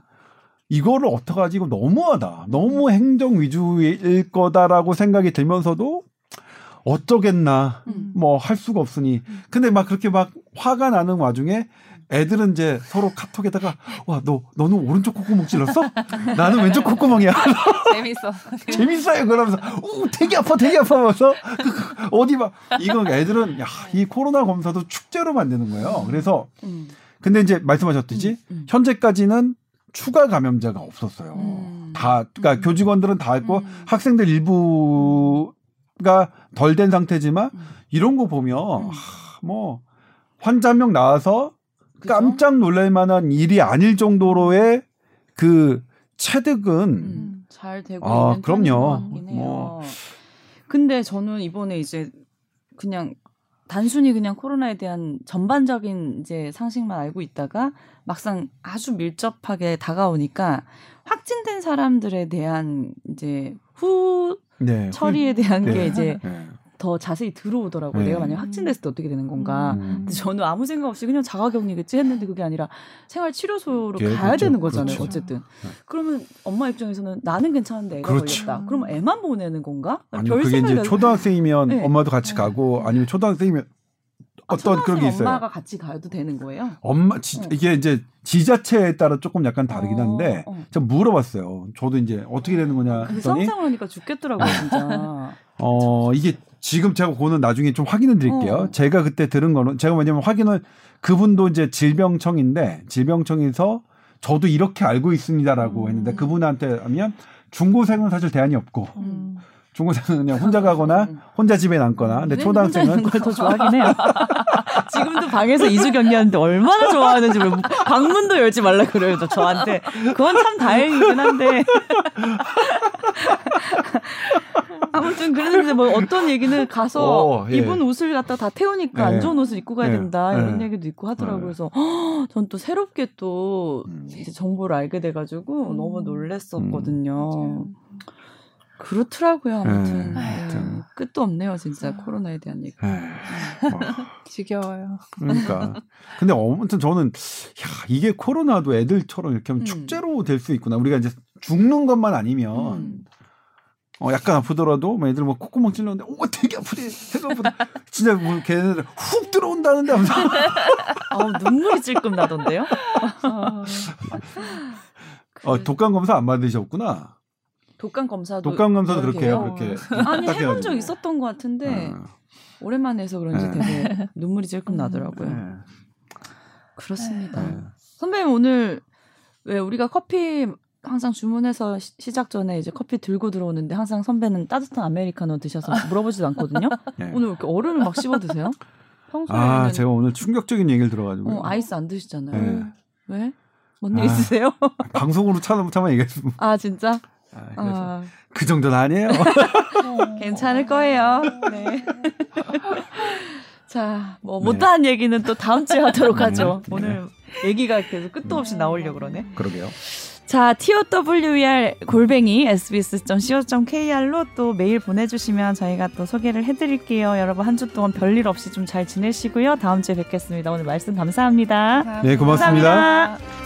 이거를 어떡하지? 이거 너무하다. 너무 행정 위주일 거다라고 생각이 들면서도 어쩌겠나. 음. 뭐 할 수가 없으니. 근데 막 그렇게 막 화가 나는 와중에 애들은 이제 서로 카톡에다가 와, 너, 너는 오른쪽 콧구멍 찔렀어? 나는 왼쪽 콧구멍이야. 재밌어. 재밌어요. 그러면서 오, 되게 아파, 되게 아파. 하면서 어디 막 이거 애들은 야, 이 코로나 검사도 축제로 만드는 거예요. 그래서 근데 이제 말씀하셨듯이 현재까지는 추가 감염자가 없었어요. 음. 다, 그러니까 음. 교직원들은 다 했고 음. 학생들 일부가 덜 된 상태지만 음. 이런 거 보면 음. 하, 뭐 환자 한 명 나와서 그죠? 깜짝 놀랄 만한 일이 아닐 정도로의 그 체득은 음. 잘 되고 아, 있는 그럼요. 뭐. 근데 저는 이번에 이제 그냥 단순히 그냥 코로나에 대한 전반적인 이제 상식만 알고 있다가 막상 아주 밀접하게 다가오니까 확진된 사람들에 대한 이제 후 네, 처리에 대한 네. 게 이제 네. 더 자세히 들어오더라고요. 네. 내가 만약에 확진됐을 때 어떻게 되는 건가. 음. 근데 저는 아무 생각 없이 그냥 자가격리겠지 했는데 그게 아니라 생활치료소로 예, 가야 그렇죠. 되는 거잖아요. 그렇죠. 어쨌든. 네. 그러면 엄마 입장에서는 나는 괜찮은데 애가 그렇죠. 걸렸다. 그럼 애만 보내는 건가? 아니요. 별 그게 이제 가... 초등학생이면 네. 엄마도 같이 네. 가고 아니면 초등학생이면 아, 어떤 그런 게 있어요. 엄마가 같이 가도 되는 거예요? 엄마 지, 어. 이게 이제 지자체에 따라 조금 약간 다르긴 한데 어, 어. 제가 물어봤어요. 저도 이제 어떻게 되는 거냐 했더니 상상하니까 죽겠더라고요. 진짜. 어 이게 지금 제가 그거는 나중에 좀 확인을 드릴게요. 어. 제가 그때 들은 거는 제가 왜냐면 확인을 그분도 이제 질병청인데 질병청에서 저도 이렇게 알고 있습니다라고 음. 했는데 그분한테 하면 중고생은 사실 대안이 없고 음. 중고생은 그냥 혼자 가거나 혼자 집에 남거나 근데 초등학생은 혼자 있는 걸 더 좋아하긴 해요. 지금도 방에서 이 주 격리하는데 얼마나 좋아하는지 모르고 방문도 열지 말라 그래요. 저한테 그건 참 다행이긴 한데 아무튼 그랬는데 뭐 어떤 얘기는 가서 오, 예. 입은 옷을 갖다 다 태우니까 예. 안 좋은 옷을 입고 가야 예. 된다 이런 예. 얘기도 있고 하더라고요. 예. 그래서 전 또 새롭게 또 이제 정보를 알게 돼가지고 음. 너무 놀랬었거든요. 음. 그렇더라고요. 아무튼 에이, 에이, 끝도 없네요. 진짜 코로나에 대한 얘기. 지겨워요. 그러니까. 근데 아무튼 저는 야, 이게 코로나도 애들처럼 이렇게 하면 음. 축제로 될 수 있구나. 우리가 이제 죽는 것만 아니면 음. 어, 약간 아프더라도 뭐 애들 뭐 콧구멍 찔렀는데 오 되게 아프대. 생각보다 진짜 뭐 걔네들 훅 들어온다는데 하면서 아우 눈물이 찔끔 나던데요. 어, 독감 검사 안 받으셨구나. 독감 검사도 독감 검사도 그렇게 해요. 그렇게 아니 해본 적 있었던 것 같은데 어. 오랜만에 해서 그런지 에. 되게 눈물이 찔끔 나더라고요. 에. 그렇습니다. 에. 선배님 오늘 왜 우리가 커피 항상 주문해서 시, 시작 전에 이제 커피 들고 들어오는데 항상 선배는 따뜻한 아메리카노 드셔서 물어보지도 않거든요. 네. 오늘 왜 이렇게 얼음을 막 씹어 드세요? 평소에는 아 제가 오늘 충격적인 얘기를 들어가지고 어, 아이스 안 드시잖아요. 에. 왜? 뭔 일 아, 있으세요? 방송으로 차마 차마 얘기했습니다. 아 진짜? 아, 어. 그 정도는 아니에요. 괜찮을 거예요. 네. 자, 뭐 못다한 네. 얘기는 또 다음 주에 하도록 하죠. 네. 오늘 얘기가 계속 끝도 없이 나오려고 그러네. 그러게요. 자, 티 오 더블유 이 알 골뱅이 에스 비 에스 닷 씨 오닷 케이 알로 또 메일 보내주시면 저희가 또 소개를 해드릴게요. 여러분 한 주 동안 별일 없이 좀 잘 지내시고요. 다음 주에 뵙겠습니다. 오늘 말씀 감사합니다. 감사합니다. 네, 고맙습니다. 감사합니다.